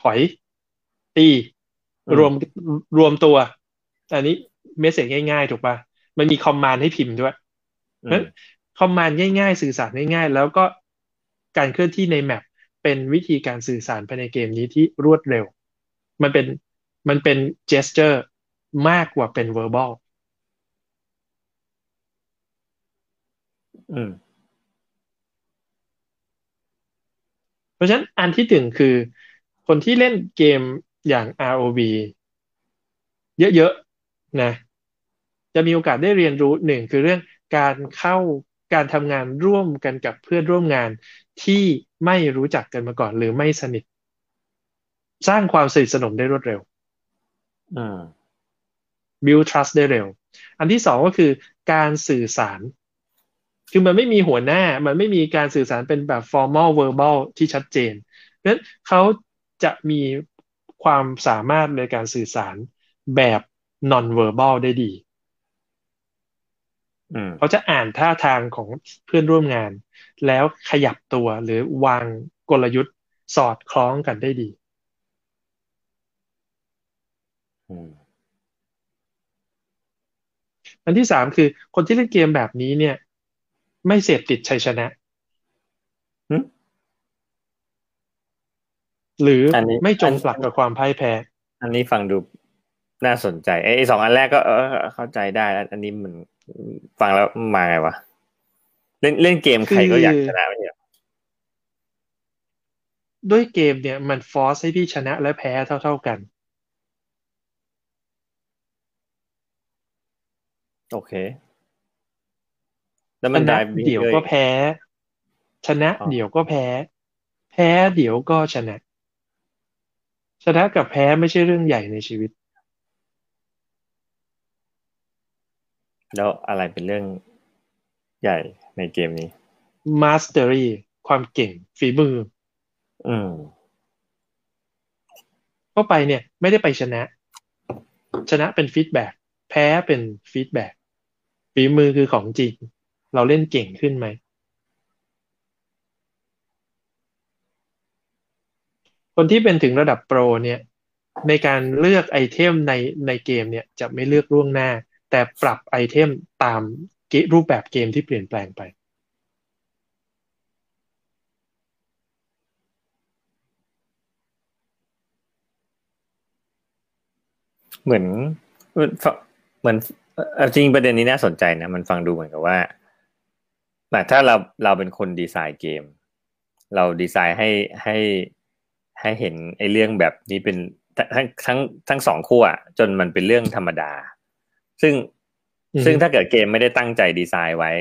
ถอยตีรวมรวมตัวอันนี้เมสเสจง่ายๆถูกป่ะมันมีคอมมานด์ให้พิมพ์ด้วยงั้นคอมมานด์ง่ายๆสื่อสารง่ายๆแล้วก็การเคลื่อนที่ในแมปเป็นวิธีการสื่อสารภายในเกมนี้ที่รวดเร็วมันเป็นมันเป็นเจสเจอร์มากกว่าเป็น verbal อืมเพราะฉะนั้นอันที่หนึ่งคือคนที่เล่นเกมอย่าง อาร์ โอ วี เยอะๆนะจะมีโอกาสได้เรียนรู้หนึ่งคือเรื่องการเข้าการทำงานร่วมกันกับเพื่อนร่วมงานที่ไม่รู้จักกันมาก่อนหรือไม่สนิทสร้างความสนิทสนมได้รวดเร็วอ่า build trust ได้เร็วอันที่สองก็คือการสื่อสารคือมันไม่มีหัวหน้ามันไม่มีการสื่อสารเป็นแบบ formal verbal ที่ชัดเจนนั้นเขาจะมีความสามารถในการสื่อสารแบบ non verbal ได้ดีเขาจะอ่านท่าทางของเพื่อนร่วมงานแล้วขยับตัวหรือวางกลยุทธ์สอดคล้องกันได้ดีอันที่สามคือคนที่เล่นเกมแบบนี้เนี่ยไม่เสพติดชัยชนะหรือไม่จมปลักกับความพ่ายแพ้อันนี้ฟังดูน่าสนใจไอ้สองอันแรกก็เออเข้าใจได้อันนี้มันฟังแล้วมาไงวะเล่นเล่นเกมใครก็อยากชนะไม่ใช่หรอด้วยเกมเนี่ยมันฟอร์สให้พี่ชนะและแพ้เท่าๆกันโอเคแล้วมันได้เดี๋ยวก็แพ้ชนะเดี๋ยวก็แพ้แพ้เดี๋ยวก็ชนะชนะกับแพ้ไม่ใช่เรื่องใหญ่ในชีวิตแล้วอะไรเป็นเรื่องใหญ่ในเกมนี้ Mastery ความเก่งฝีมืออืมเข้าไปเนี่ยไม่ได้ไปชนะชนะเป็นฟีดแบ็กแพ้เป็นฟีดแบ็กฝีมือคือของจริงเราเล่นเก่งขึ้นไหมคนที่เป็นถึงระดับโปรเนี่ยในการเลือกไอเทมในในเกมเนี่ยจะไม่เลือกล่วงหน้าแต่ปรับไอเทมตามรูปแบบเกมที่เปลี่ยนแปลงไปเหมือนเหมือนจริงประเด็นนี้น่าสนใจนะมันฟังดูเหมือนกับว่าถ้าเราเราเป็นคนดีไซน์เกมเราดีไซน์ให้ให้ให้เห็นไอ้เรื่องแบบนี้เป็นทั้งทั้งทั้งสองขั้วจนมันเป็นเรื่องธรรมดาซึ่งซึ่งถ้าเกิดเกมไม่ได้ตั้งใจดีไซน์ไว้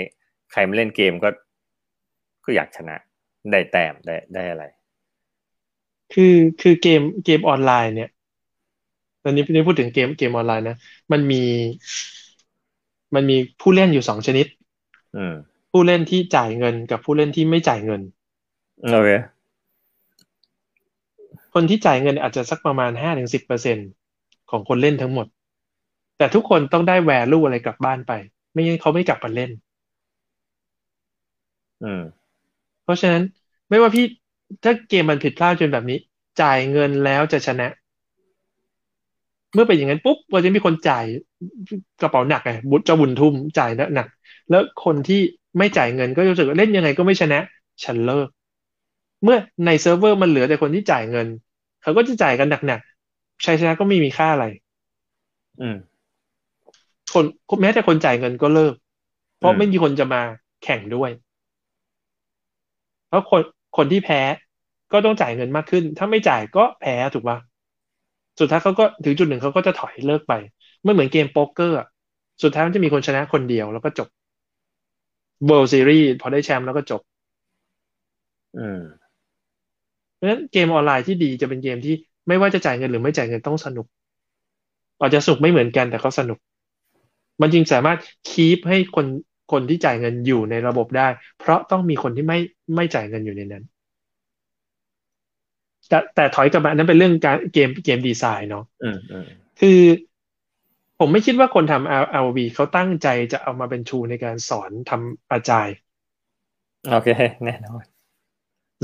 ใครมาเล่นเกมก็ก็อยากชนะได้แต้มได้ได้อะไรคือคือเกมเกมออนไลน์เนี่ยตอนนี้พี่พูดถึงเกมเกมออนไลน์นะมันมีมันมีผู้เล่นอยู่สองชนิดผู้เล่นที่จ่ายเงินกับผู้เล่นที่ไม่จ่ายเงินโอเคคนที่จ่ายเงินอาจจะสักประมาณ ห้าถึงสิบเปอร์เซ็นต์ ของคนเล่นทั้งหมดแต่ทุกคนต้องได้แวลูอะไรกลับบ้านไปไม่งั้นเขาไม่กลับมาเล่นอืมเพราะฉะนั้นไม่ว่าพี่ถ้าเกมมันผิดพลาดจนแบบนี้จ่ายเงินแล้วจะชนะเมื่อเป็นอย่างนั้นปุ๊บก็จะมีคนจ่ายกระเป๋าหนักไงบุญเจ้าบุญทุ่มจ่ายแล้วหนักแล้วคนที่ไม่จ่ายเงินก็รู้สึกว่าเล่นยังไงก็ไม่ชนะฉันเลิกเมื่อในเซิร์ฟเวอร์มันเหลือแต่คนที่จ่ายเงินเขาก็จะจ่ายกันหนักๆชัยชนะก็ไม่มีค่าอะไรอืมคนแม้แต่คนจ่ายเงินก็เลิกเพราะไม่มีคนจะมาแข่งด้วยเพราะคนคนที่แพ้ก็ต้องจ่ายเงินมากขึ้นถ้าไม่จ่ายก็แพ้ถูกป่ะสุดท้ายเขาก็ถึงจุดหนึ่งเขาก็จะถอยเลิกไปไม่เหมือนเกมโป๊กเกอร์สุดท้ายมันจะมีคนชนะคนเดียวแล้วก็จบ World Series พอได้แชมป์แล้วก็จบ อืมเพราะฉะนั้นเกมออนไลน์ที่ดีจะเป็นเกมที่ไม่ว่าจะจ่ายเงินหรือไม่จ่ายเงินต้องสนุกอาจจะสนุกไม่เหมือนกันแต่ก็สนุกมันจึงสามารถคีปให้คนคนที่จ่ายเงินอยู่ในระบบได้เพราะต้องมีคนที่ไม่ไม่จ่ายเงินอยู่ในนั้นแต่แต่ถอยกลับมานั้นเป็นเรื่องการเกมเกมดีไซน์เนาะอืมอืมคือผมไม่คิดว่าคนทำ อาร์ โอ วี เขาตั้งใจจะเอามาเป็นชูในการสอนทำอาจายโอเคแน่นอน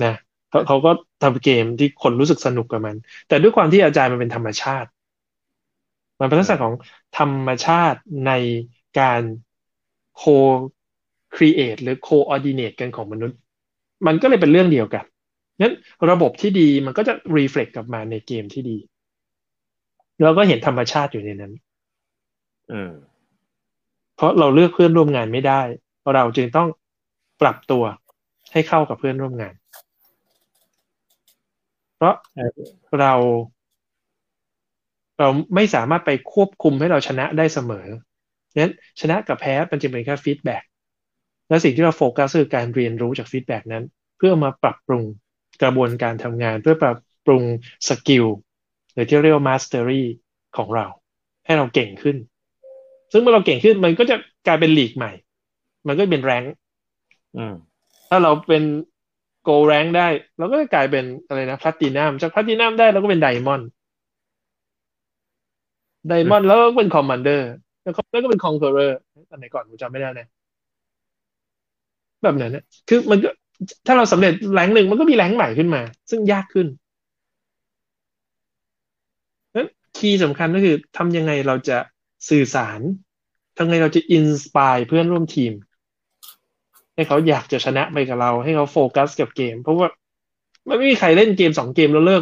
นะเขาเขาก็ทำเกมที่คนรู้สึกสนุกกับมันแต่ด้วยความที่อาจายมันเป็นธรรมชาติมันเป็นลักษณะของธรรมชาติในการโคครีเอทหรือโคออร์ดิเนตกันของมนุษย์มันก็เลยเป็นเรื่องเดียวกันงั้นระบบที่ดีมันก็จะรีเฟล็กกลับมาในเกมที่ดีเราก็เห็นธรรมชาติอยู่ในนั้นอืมเพราะเราเลือกเพื่อนร่วมงานไม่ได้เราจึงต้องปรับตัวให้เข้ากับเพื่อนร่วมงานเพราะเราเราไม่สามารถไปควบคุมให้เราชนะได้เสมอนั้นชนะกับแพ้มันจึงเป็นแค่ฟีดแบ็กและสิ่งที่เราโฟกัสคือการเรียนรู้จากฟีดแบ็กนั้นเพื่อมาปรับปรุงกระบวนการทำงานเพื่อปรับปรุงสกิลหรือที่เรียกว่ามาสเตอรี่ของเราให้เราเก่งขึ้นซึ่งเมื่อเราเก่งขึ้นมันก็จะกลายเป็นลีกใหม่มันก็เป็นแรงค์ถ้าเราเป็นโกลแรงค์ได้เราก็จะกลายเป็นอะไรนะแพลตินัมจากแพลตินัมได้เราก็เป็นไดมอนด์ไดมอนด์แล้วก็เป็นคอมมานเดอร์แล้วก็เป็นคอนเกอเรอร์อันไหนก่อนผมจำไม่ได้นะแบบนั้นนะคือมันก็ถ้าเราสำเร็จแรงค์หนึ่งมันก็มีแรงค์ใหม่ขึ้นมาซึ่งยากขึ้นนั้นคีย์สำคัญก็คือทำยังไงเราจะสื่อสารทำไงเราจะอินสไปร์เพื่อนร่วมทีมให้เขาอยากจะชนะไปกับเราให้เขาโฟกัสกับเกมเพราะว่ามันไม่มีใครเล่นเกมสองเกมแล้วเลิก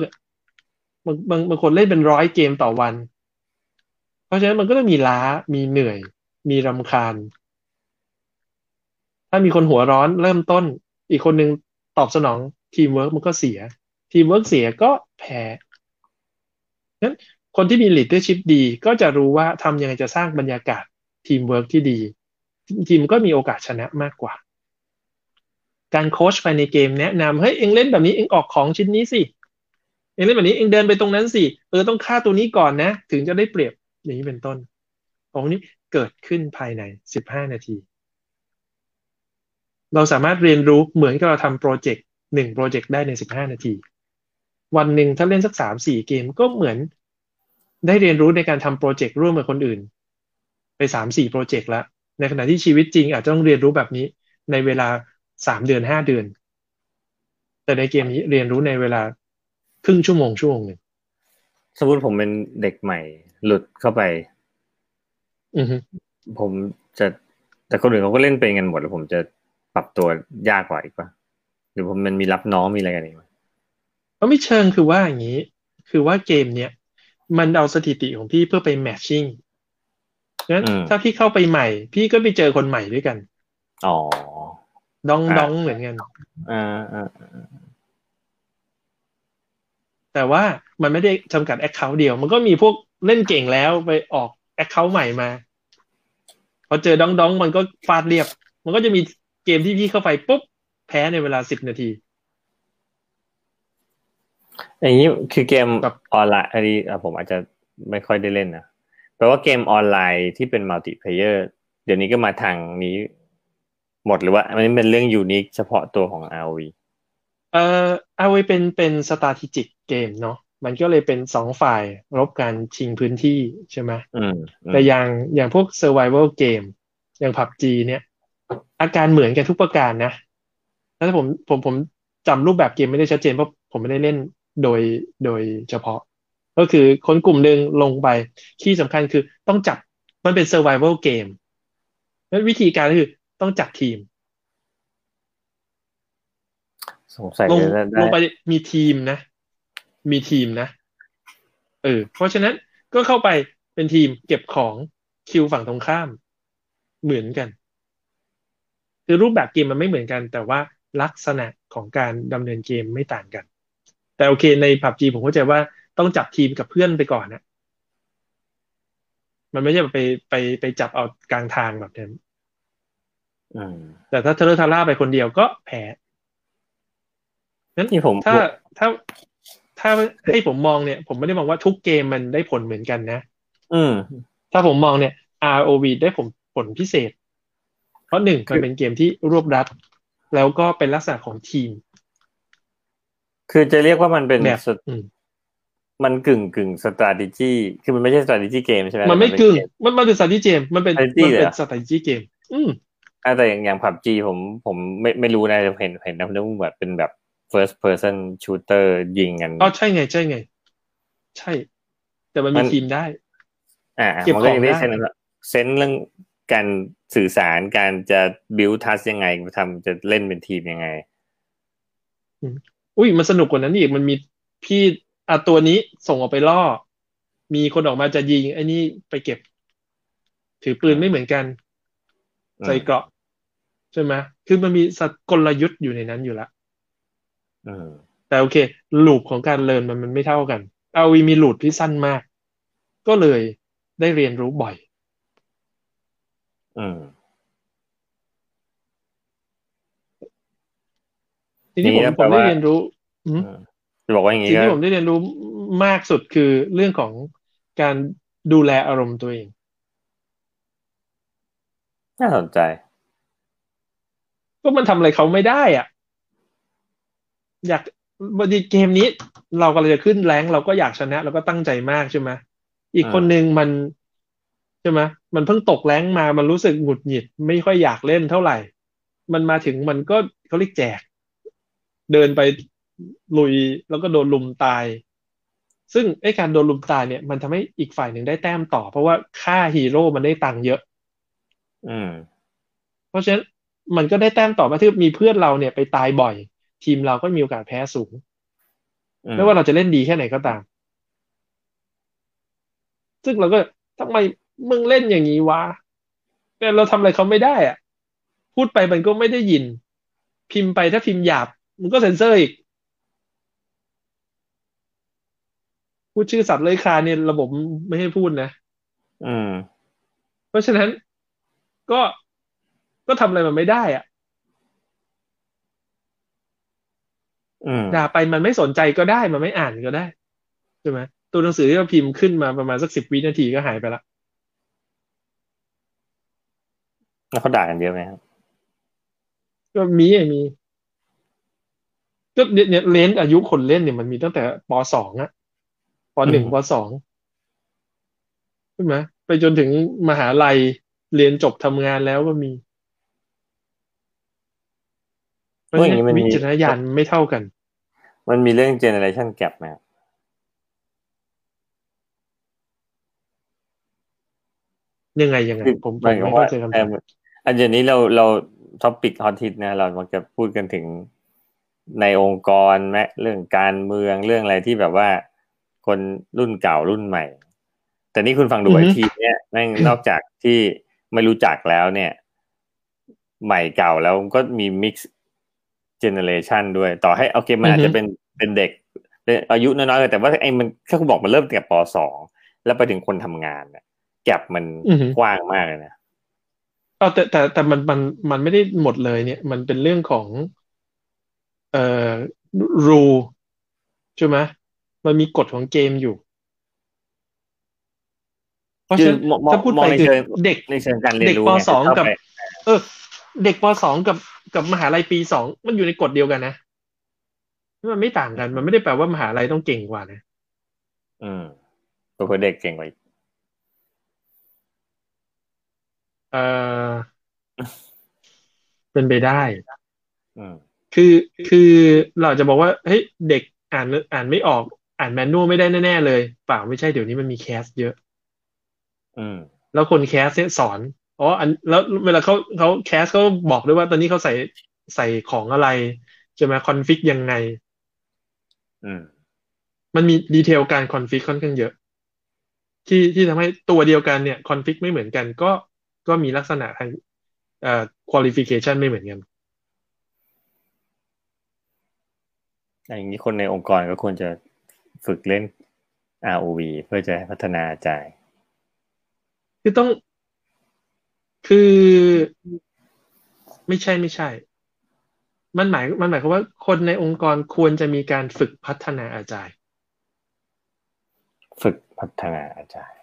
บางบางบางคนเล่นเป็นร้อยเกมต่อวันเพราะฉะนั้นมันก็ต้องมีล้ามีเหนื่อยมีรำคาญถ้ามีคนหัวร้อนเริ่มต้นอีกคนนึงตอบสนองทีมเวิร์คมันก็เสียทีมเวิร์คเสียก็แพ้งั้นคนที่มี leadership ดีก็จะรู้ว่าทำยังไงจะสร้างบรรยากาศทีมเวิร์คที่ดีทีมก็มีโอกาสชนะมากกว่าการโค้ชไปในเกมแนะนำเฮ้ยเอ็งเล่นแบบนี้เอ็งออกของชิ้นนี้สิเอ็งเล่นแบบนี้เอ็งเดินไปตรงนั้นสิเออต้องฆ่าตัวนี้ก่อนนะถึงจะได้เปรียบอย่างนี้เป็นต้นของนี้เกิดขึ้นภายในสิบห้านาทีเราสามารถเรียนรู้เหมือนกับเราทำโปรเจกต์หนึ่งโปรเจกต์ได้ในสิบห้านาทีวันหนึ่งถ้าเล่นสัก สามถึงสี่ เกมก็เหมือนได้เรียนรู้ในการทำโปรเจกต์ร่วมกับคนอื่นไป สามถึงสี่ โปรเจกต์ละในขณะที่ชีวิตจริงอาจจะต้องเรียนรู้แบบนี้ในเวลาสามเดือนห้าเดือนแต่ในเกมนี้เรียนรู้ในเวลาครึ่งชั่วโมงชั่วโมงนึงสมมุติผมเป็นเด็กใหม่หลุดเข้าไปอือฮึผมจะแต่คนอื่นเขาก็เล่นเป็นกันหมดแล้วผมจะปรับตัวยากกว่าอีกป่ะหรือผมมันมีรับน้องมีอะไรกันอีกมั้ยก็ไม่เชิงคือว่าอย่างงี้คือว่าเกมเนี้ยมันเอาสถิติของพี่เพื่อไปแมทชิ่งงั้นถ้าพี่เข้าไปใหม่พี่ก็ไปเจอคนใหม่ด้วยกันอ๋อดองๆเหมือนกันอ่าๆแต่ว่ามันไม่ได้จำกัด account เดียวมันก็มีพวกเล่นเก่งแล้วไปออก account ใหม่มาพอเจอดองๆมันก็ฟาดเรียบมันก็จะมีเกมที่พี่เข้าไปปุ๊บแพ้ในเวลาสิบนาทีอย่างนี้คือเกมออนไลน์อันนี้ผมอาจจะไม่ค่อยได้เล่นนะแปลว่าเกมออนไลน์ที่เป็นมัลติเพลเยอร์เดี๋ยวนี้ก็มาทางนี้หมดหรือว่ามันเป็นเรื่องยูนิคเฉพาะตัวของ อาร์ โอ วี เอ่อ อาร์ โอ วี เป็นเป็น strategic เกมเนาะมันก็เลยเป็นสองฝ่ายรบกันชิงพื้นที่ใช่ไหมอืมแต่อย่างอย่างพวก survival เกมอย่าง พี ยู บี จี เนี่ยอาการเหมือนกันทุกประการนะแล้วผมผมผมจำรูปแบบเกมไม่ได้ชัดเจนเพราะผมไม่ได้เล่นโดยโดยเฉพาะก็คือคนกลุ่มหนึ่งลงไปที่สำคัญคือต้องจับมันเป็น survival เกมแล้ววิธีการคือต้องจับทีมสงสัยลงลงไปมีทีมนะมีทีมนะเออเพราะฉะนั้นก็เข้าไปเป็นทีมเก็บของคิวฝั่งตรงข้ามเหมือนกันคือรูปแบบเกมมันไม่เหมือนกันแต่ว่าลักษณะของการดำเนินเกมไม่ต่างกันแต่โอเคใน พี ยู บี จี ผมเข้าใจว่าต้องจับทีมกับเพื่อนไปก่อนนะมันไม่ใช่ไปไปไปจับเอากลางทางแบบนั้นแต่ถ้าเทเลทาร่าไปคนเดียวก็แพ้ นั้นผมถ้าถ้าถ้าให้ผมมองเนี่ยผมไม่ได้มองว่าทุกเกมมันได้ผลเหมือนกันนะอืมถ้าผมมองเนี่ย อาร์ โอ วี ได้ผลผลพิเศษเพราะหนึ่งมันเป็นเกมที่รวบรัดแล้วก็เป็นลักษณะของทีมคือจะเรียกว่ามันเป็นแบบมันกึ่งกึ่ง strategy คือมันไม่ใช่ strategy เกมใช่ไหมมันไม่กึ่งมันมันเป็น strategy เกมมันเป็นมันเป็น strategy เกมอืมแต่อย่างอย่าง พี ยู บี จี ผมผมไม่ไม่รู้นะเห็นเห็นนะนึกว่าเป็นแบบ first person shooter ยิงกันอ๋อใช่ไงใช่ไงใช่แต่มันมีทีมได้อ่ามันก็ยังได้เซนเซนเรื่องการสื่อสารการจะ build task ยังไงทำจะเล่นเป็นทีมยังไงอุ้ยมันสนุกกว่านั้นอีกมันมีพี่อ่ะตัวนี้ส่งออกไปล่อมีคนออกมาจะยิงไอ้นี่ไปเก็บถือปืนไม่เหมือนกันใส่เกราะใช่ไหมคือมันมีกลยุทธ์อยู่ในนั้นอยู่ละแต่โอเคลูปของการเรียนมันมันไม่เท่ากันเอาวีมีลูปที่สั้นมากก็เลยได้เรียนรู้บ่อยทีนี้ผมผมได้เรียนรู้บอกว่าอย่างนี้สิ่งที่ผมได้เรียนรู้มากสุดคือเรื่องของการดูแลอารมณ์ตัวเองน่าสนใจก็มันทำอะไรเขาไม่ได้อ่ะอยากบางทีเกมนี้เรากำลังจะขึ้นแรงเราก็อยากชนะเราก็ตั้งใจมากใช่ไหมอีกคนนึงมันใช่ไหมมันเพิ่งตกแรงมามันรู้สึกหงุดหงิดไม่ค่อยอยากเล่นเท่าไหร่มันมาถึงมันก็เขาเรียกแจกเดินไปลุยแล้วก็โดนลุมตายซึ่งไอ้การโดนลุมตายเนี่ยมันทำให้อีกฝ่ายหนึ่งได้แต้มต่อเพราะว่าค่าฮีโร่มันได้ตังค์เยอะอืมเพราะฉะนั้นมันก็ได้แต้มต่อมาที่มีเพื่อนเราเนี่ยไปตายบ่อยทีมเราก็มีโอกาสแพ้สูงไม่ว่าเราจะเล่นดีแค่ไหนก็ตามซึ่งเราก็ทำไมมึงเล่นอย่างนี้วะแต่เราทำอะไรเขาไม่ได้อ่ะพูดไปมันก็ไม่ได้ยินพิมพ์ไปถ้าพิมพ์หยาบมันก็เซ็นเซอร์อีกพูดชื่อสัตว์เลื้อยคลานเนี่ยระบบไม่ให้พูดนะอืมเพราะฉะนั้นก็ก็ทำอะไรมันไม่ได้อ่ะด่าไปมันไม่สนใจก็ได้มันไม่อ่านก็ได้ใช่ไหมตัวหนังสือที่เราพิมพ์ขึ้นมาประมาณสักสิบวินาทีก็หายไปละแล้วเขาด่ากันเยอะไหมครับก็มีไอ้มีก็เนี่ยเลนส์อายุคนเล่นเนี่ยมันมีตั้งแต่ป.สอง อ่ะป.หนึ่ง ป.สอง ใช่ไหมไปจนถึงมหาลัยเรียนจบทำงานแล้วก็มีเพราะฉะนั้นวิจารณญาณไม่เท่ากันมันมีเรื่อง generation gap ไหมยังไงยังไงผมไม่เข้าใจคำถามอันอย่างนี้เราเราท็อปิกฮอตฮิตนะเรามักจะพูดกันถึงในองค์กรแม้เรื่องการเมืองเรื่องอะไรที่แบบว่าคนรุ่นเก่ารุ่นใหม่แต่นี่คุณฟังดูไอทีเนี่ยแม่งนอกจากที่ไม่รู้จักแล้วเนี่ยใหม่เก่าแล้วก็มี mix generation ด้วยต่อให้โอเคมันอาจจะเป็นเป็นเด็กอายุน้อยๆแต่ว่าไอ้มันถ้าคุณบอกมันเริ่มตั้งแต่ป.สอง แล้วไปถึงคนทำงานเนี่ยแกปมันกว้างมากเลยนะเอาแต่แต่แต่มันมันมันไม่ได้หมดเลยเนี่ยมันเป็นเรื่องของเอ่อ rule ใช่ไหมมันมีกฎของเกมอยู่เพราะฉะนั้นถ้าพูดไปถึงเด็กเด็กป.สอง กับเออเด็กป.สอง กับกับมหาลัยปีสองมันอยู่ในกฎเดียวกันนะมันไม่ต่างกันมันไม่ได้แปลว่ามหาลัยต้องเก่งกว่านะอืมตัวเด็กเก่งกว่าเออเป็นไปได้คือคือเราจะบอกว่าเฮ้ยเด็กอ่านอ่านไม่ออกอ่านแมนนวลไม่ได้แน่ๆเลยเปล่าไม่ใช่เดี๋ยวนี้มันมีแคสเยอะแล้วคนแคสเนี่ยสอนอ๋ออันแล้วเวลาเขาเขาแคสเขาบอกด้วยว่าตอนนี้เขาใส่ใส่ของอะไรใช่ไหมคอนฟิกยังไงมันมีดีเทลการคอนฟิกค่อนข้างเยอะที่ที่ทำให้ตัวเดียวกันเนี่ยคอนฟิกไม่เหมือนกันก็ก็มีลักษณะทางเอ่อ qualification ไม่เหมือนกันอย่างนี้คนในองค์กรก็ควรจะฝึกเล่น อาร์ โอ วี เพื่อจะพัฒนาใจคือต้องคือไม่ใช่ไม่ใช่ มันหมายมันหมายความว่าคนในองค์กรควรจะมีการฝึกพัฒนาอาจารย์ฝึกพัฒนาอาจารย์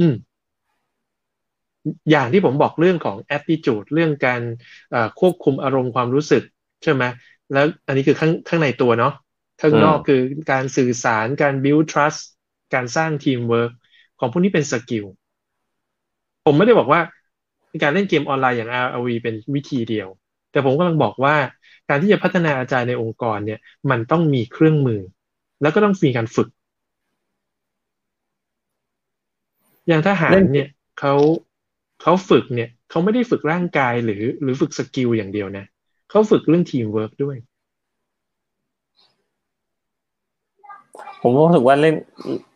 อืมอย่างที่ผมบอกเรื่องของ attitude เรื่องการควบคุมอารมณ์ความรู้สึกใช่ไหมแล้วอันนี้คือข้างข้างในตัวเนาะข้างนอกคือการสื่อสารการ build trust การสร้าง teamwork ของพวกนี้เป็นสกิลผมไม่ได้บอกว่าการเล่นเกมออนไลน์อย่าง อาร์ โอ วี เป็นวิธีเดียวแต่ผมกำลังบอกว่าการที่จะพัฒนาอาจารย์ในองค์กรเนี่ยมันต้องมีเครื่องมือแล้วก็ต้องมีการฝึกอย่างทหารเนี่ยเขาเขาฝึกเนี่ยเขาไม่ได้ฝึกร่างกายหรือหรือฝึกสกิลอย่างเดียวนะเขาฝึกเรื่องทีมเวิร์คด้วยผมรู้สึกว่าเล่น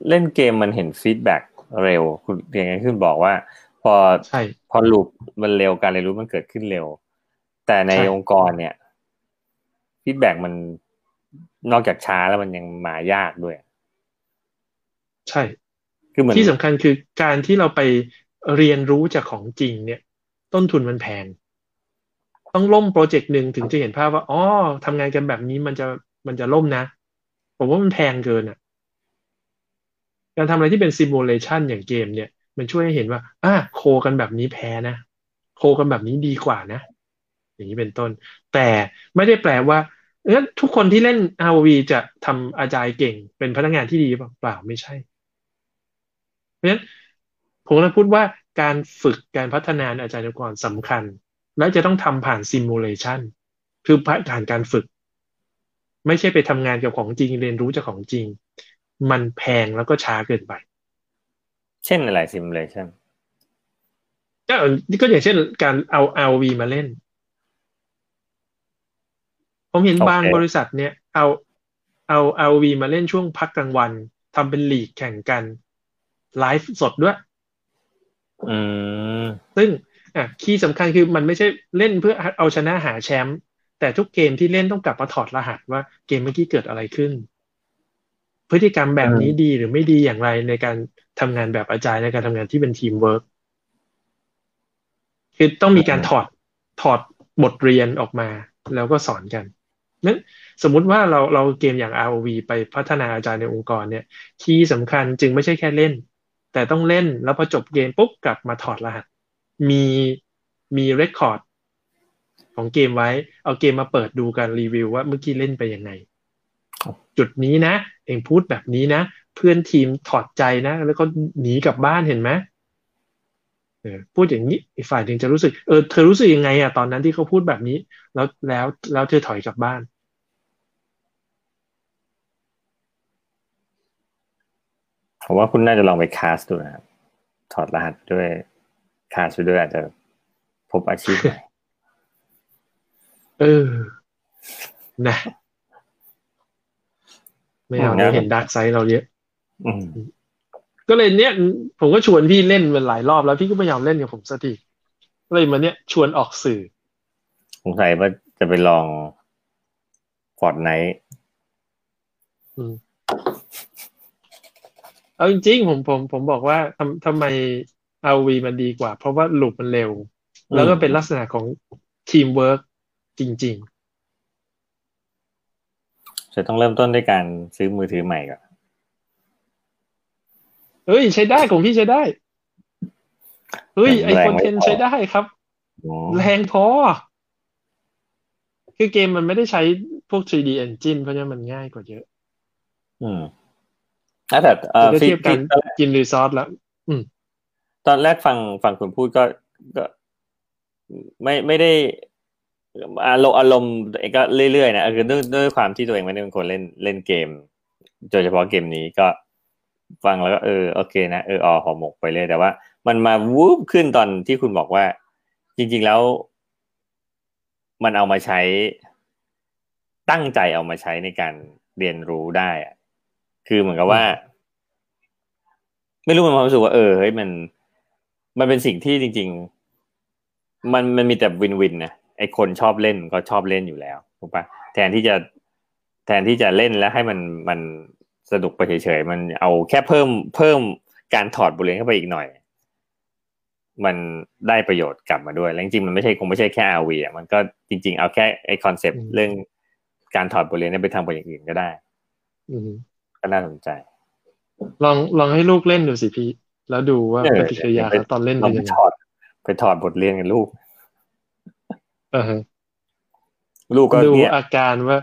เล่นเกมมันเห็นฟีดแบ็กเร็วคุณอย่างไรขึ้นบอกว่าพอพอลูปมันเร็วการเรียนรู้มันเกิดขึ้นเร็วแต่ในองค์กรเนี่ยฟีดแบ็กมันนอกจากช้าแล้วมันยังมายากด้วยใช่คือที่สำคัญคือการที่เราไปเรียนรู้จากของจริงเนี่ยต้นทุนมันแพงต้องล่มโปรเจกต์หนึ่งถึงจะเห็นภาพว่าอ๋อทำงานกันแบบนี้มันจะมันจะล่มนะผมว่ามันแพงเกินอ่ะการทำอะไรที่เป็นซิมูเลชันอย่างเกมเนี่ยมันช่วยให้เห็นว่าอ่ะโคกันแบบนี้แพ้นะโคกันแบบนี้ดีกว่านะอย่างนี้เป็นต้นแต่ไม่ได้แปลว่าเออทุกคนที่เล่น อาร์ โอ วี จะทำอาจายเก่งเป็นพนักงานที่ดีเปล่าเปล่าไม่ใช่เพราะฉะนั้นผมจะพูดว่าการฝึกการพัฒนาอาจารย์องค์กรสำคัญและจะต้องทำผ่านซิมูเลชันคือผ่านการฝึกไม่ใช่ไปทำงานกับของจริงเรียนรู้จากของจริงมันแพงแล้วก็ช้าเกินไปเช่นอะไรซิมูเลชันก็ก็อย่างเช่นการเอา อาร์ โอ วี มาเล่นผมเห็น okay. บางบริษัทเนี่ยเอาเอา อาร์ โอ วี มาเล่นช่วงพักกลางวันทำเป็นลีกแข่งกันไลฟ์สดด้วยอืมซึ่งอ่ะคีย์สำคัญคือมันไม่ใช่เล่นเพื่อเอาชนะหาแชมป์แต่ทุกเกมที่เล่นต้องกลับมาถอดรหัสว่าเกมเมื่อกี้เกิดอะไรขึ้นพฤติกรรมแบบนี้ดีหรือไม่ดีอย่างไรในการทำงานแบบอาจารย์ในการทำงานที่เป็นทีมเวิร์คคือต้องมีการถอดถอดบทเรียนออกมาแล้วก็สอนกันนั้นสมมุติว่าเราเราเกมอย่าง อาร์ โอ วี ไปพัฒนาอาจารย์ในองค์กรเนี่ยคีย์สำคัญจึงไม่ใช่แค่เล่นแต่ต้องเล่นแล้วพอจบเกมปุ๊บกลับมาถอดรหัสมีมีเรคคอร์ดของเกมไว้เอาเกมมาเปิดดูกันรีวิวว่าเมื่อกี้เล่นไปยังไงจุดนี้นะเองพูดแบบนี้นะเพื่อนทีมถอดใจนะแล้วก็หนีกลับบ้านเห็นไหมเออพูดอย่างนี้อีกฝ่ายนึงจะรู้สึกเออเธอรู้สึกยังไงอ่ะตอนนั้นที่เขาพูดแบบนี้แล้วแล้วแล้วเธอถอยกลับบ้านผมว่าคุณน่าจะลองไปคาสดูนะครับถอดรหัสด้วยคาสด้วยอาจจะพบอาชีพใหม่เออนะไม่เอาไม่เห็นดาร์กไซด์เราเยอะก็เลยเนี่ยผมก็ชวนพี่เล่นมาหลายรอบแล้วพี่ก็ไม่ยอมเล่นกับผมสักทีเลยมาเนี่ยชวนออกสื่อสงสัยว่าจะไปลอง Fortnite อืมเอาจริงๆผมผมผมบอกว่าทำทำไม อาร์ โอ วี มันดีกว่าเพราะว่าลูปมันเร็วแล้วก็เป็นลักษณะของทีมเวิร์คจริงๆจะต้องเริ่มต้นด้วยการซื้อมือถือใหม่ก่อนเฮ้ยใช้ได้ของพี่ใช้ได้เฮ้ยไอโฟนเท็นใช้ได้ครับแรงพอคือเกมมันไม่ได้ใช้พวก ทรี ดี Engine เพราะฉะนั้นมันง่ายกว่าเยอะอืมแต่จะเทียบกันกินรีซอสแล้วตอนแรกฟังฟังคุณพูดก็ก็ไม่ไม่ได้อารมณ์อารมณ์ก็เรื่อยๆนะคือด้วยด้วยความที่ตัวเองไม่ได้เป็นคนเล่นเล่นเกมโดยเฉพาะเกมนี้ก็ฟังแล้วก็เออโอเคนะเออออห่อหมกไปเลยแต่ว่ามันมาวูบขึ้นตอนที่คุณบอกว่าจริงๆแล้วมันเอามาใช้ตั้งใจเอามาใช้ในการเรียนรู้ได้คือเหมือนกับว่าไม่รู้มันความรู้สึกว่าเออเฮ้ยมันมันเป็นสิ่งที่จริงๆมันมันมีแต่วินวินนะไอคนชอบเล่นก็ชอบเล่นอยู่แล้วถูกปะแทนที่จะแทนที่จะเล่นแล้วให้มันมันสนุกไปเฉยๆมันเอาแค่เพิ่มเพิ่มการถอดบทเรียนเข้าไปอีกหน่อย มันได้ประโยชน์กลับมาด้วยแล้วจริงๆมันไม่ใช่คงไม่ใช่แค่ อาร์ วี อ่ะมันก็จริงๆเอาแค่ไอ้คอนเซ็ปต์เรื่องการถอดบทเรียนเนี่ยไปทำประโยชน์อื่นก็ได้อือก็น่าสนใจลองลองให้ลูกเล่นดูสิพี่แล้วดูว่าปฏิกิริยาเขาตอนเล่นเป็นยังไงไปถอดบทเรียนกับลูกเออลูกก็ดูอาการว่า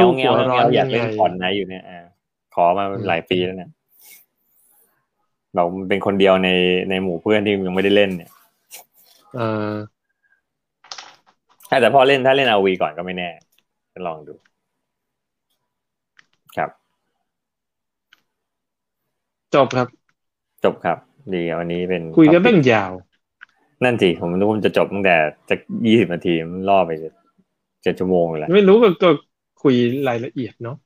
ลูกหัวร้อนอยากเล่นผ่อนนะอยู่เนี่ยขอมาหลายปีแล้วเนี่ยเราเป็นคนเดียวในในหมู่เพื่อนที่ยังไม่ได้เล่นเนี่ยเออแต่พอเล่นถ้าเล่น อาร์ วี ก่อนก็ไม่แน่ลองดูครับจบครับจบครับดีวันนี้เป็นคุยกันตั้งยาวนั่นสิผมนึกว่ามันจะจบตั้งแต่จะยี่สิบนาทีมันล่อไปเจ็ดชั่วโมงเลยไม่รู้ก็ก็คุยรายละเอียดเนาะ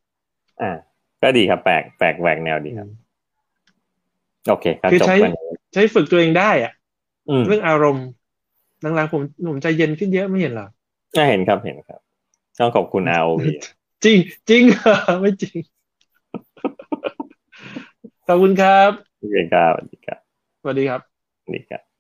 อ่าก็ดีครับแปลกแปลกแหวกแนวดีครับโอเคครับจบกันใช้ฝึกตัวเองได้อ่ะเรื่องอารมณ์หลังๆผมผมใจเย็นขึ้นเยอะไม่เห็นหรอก็เห็นครับเห็นครับต้องขอบคุณ อาร์ โอ วี จริงจริงเหรอไม่จริงขอบคุณครับสวัสดีครับสวัสดีครับสวัสดีครับ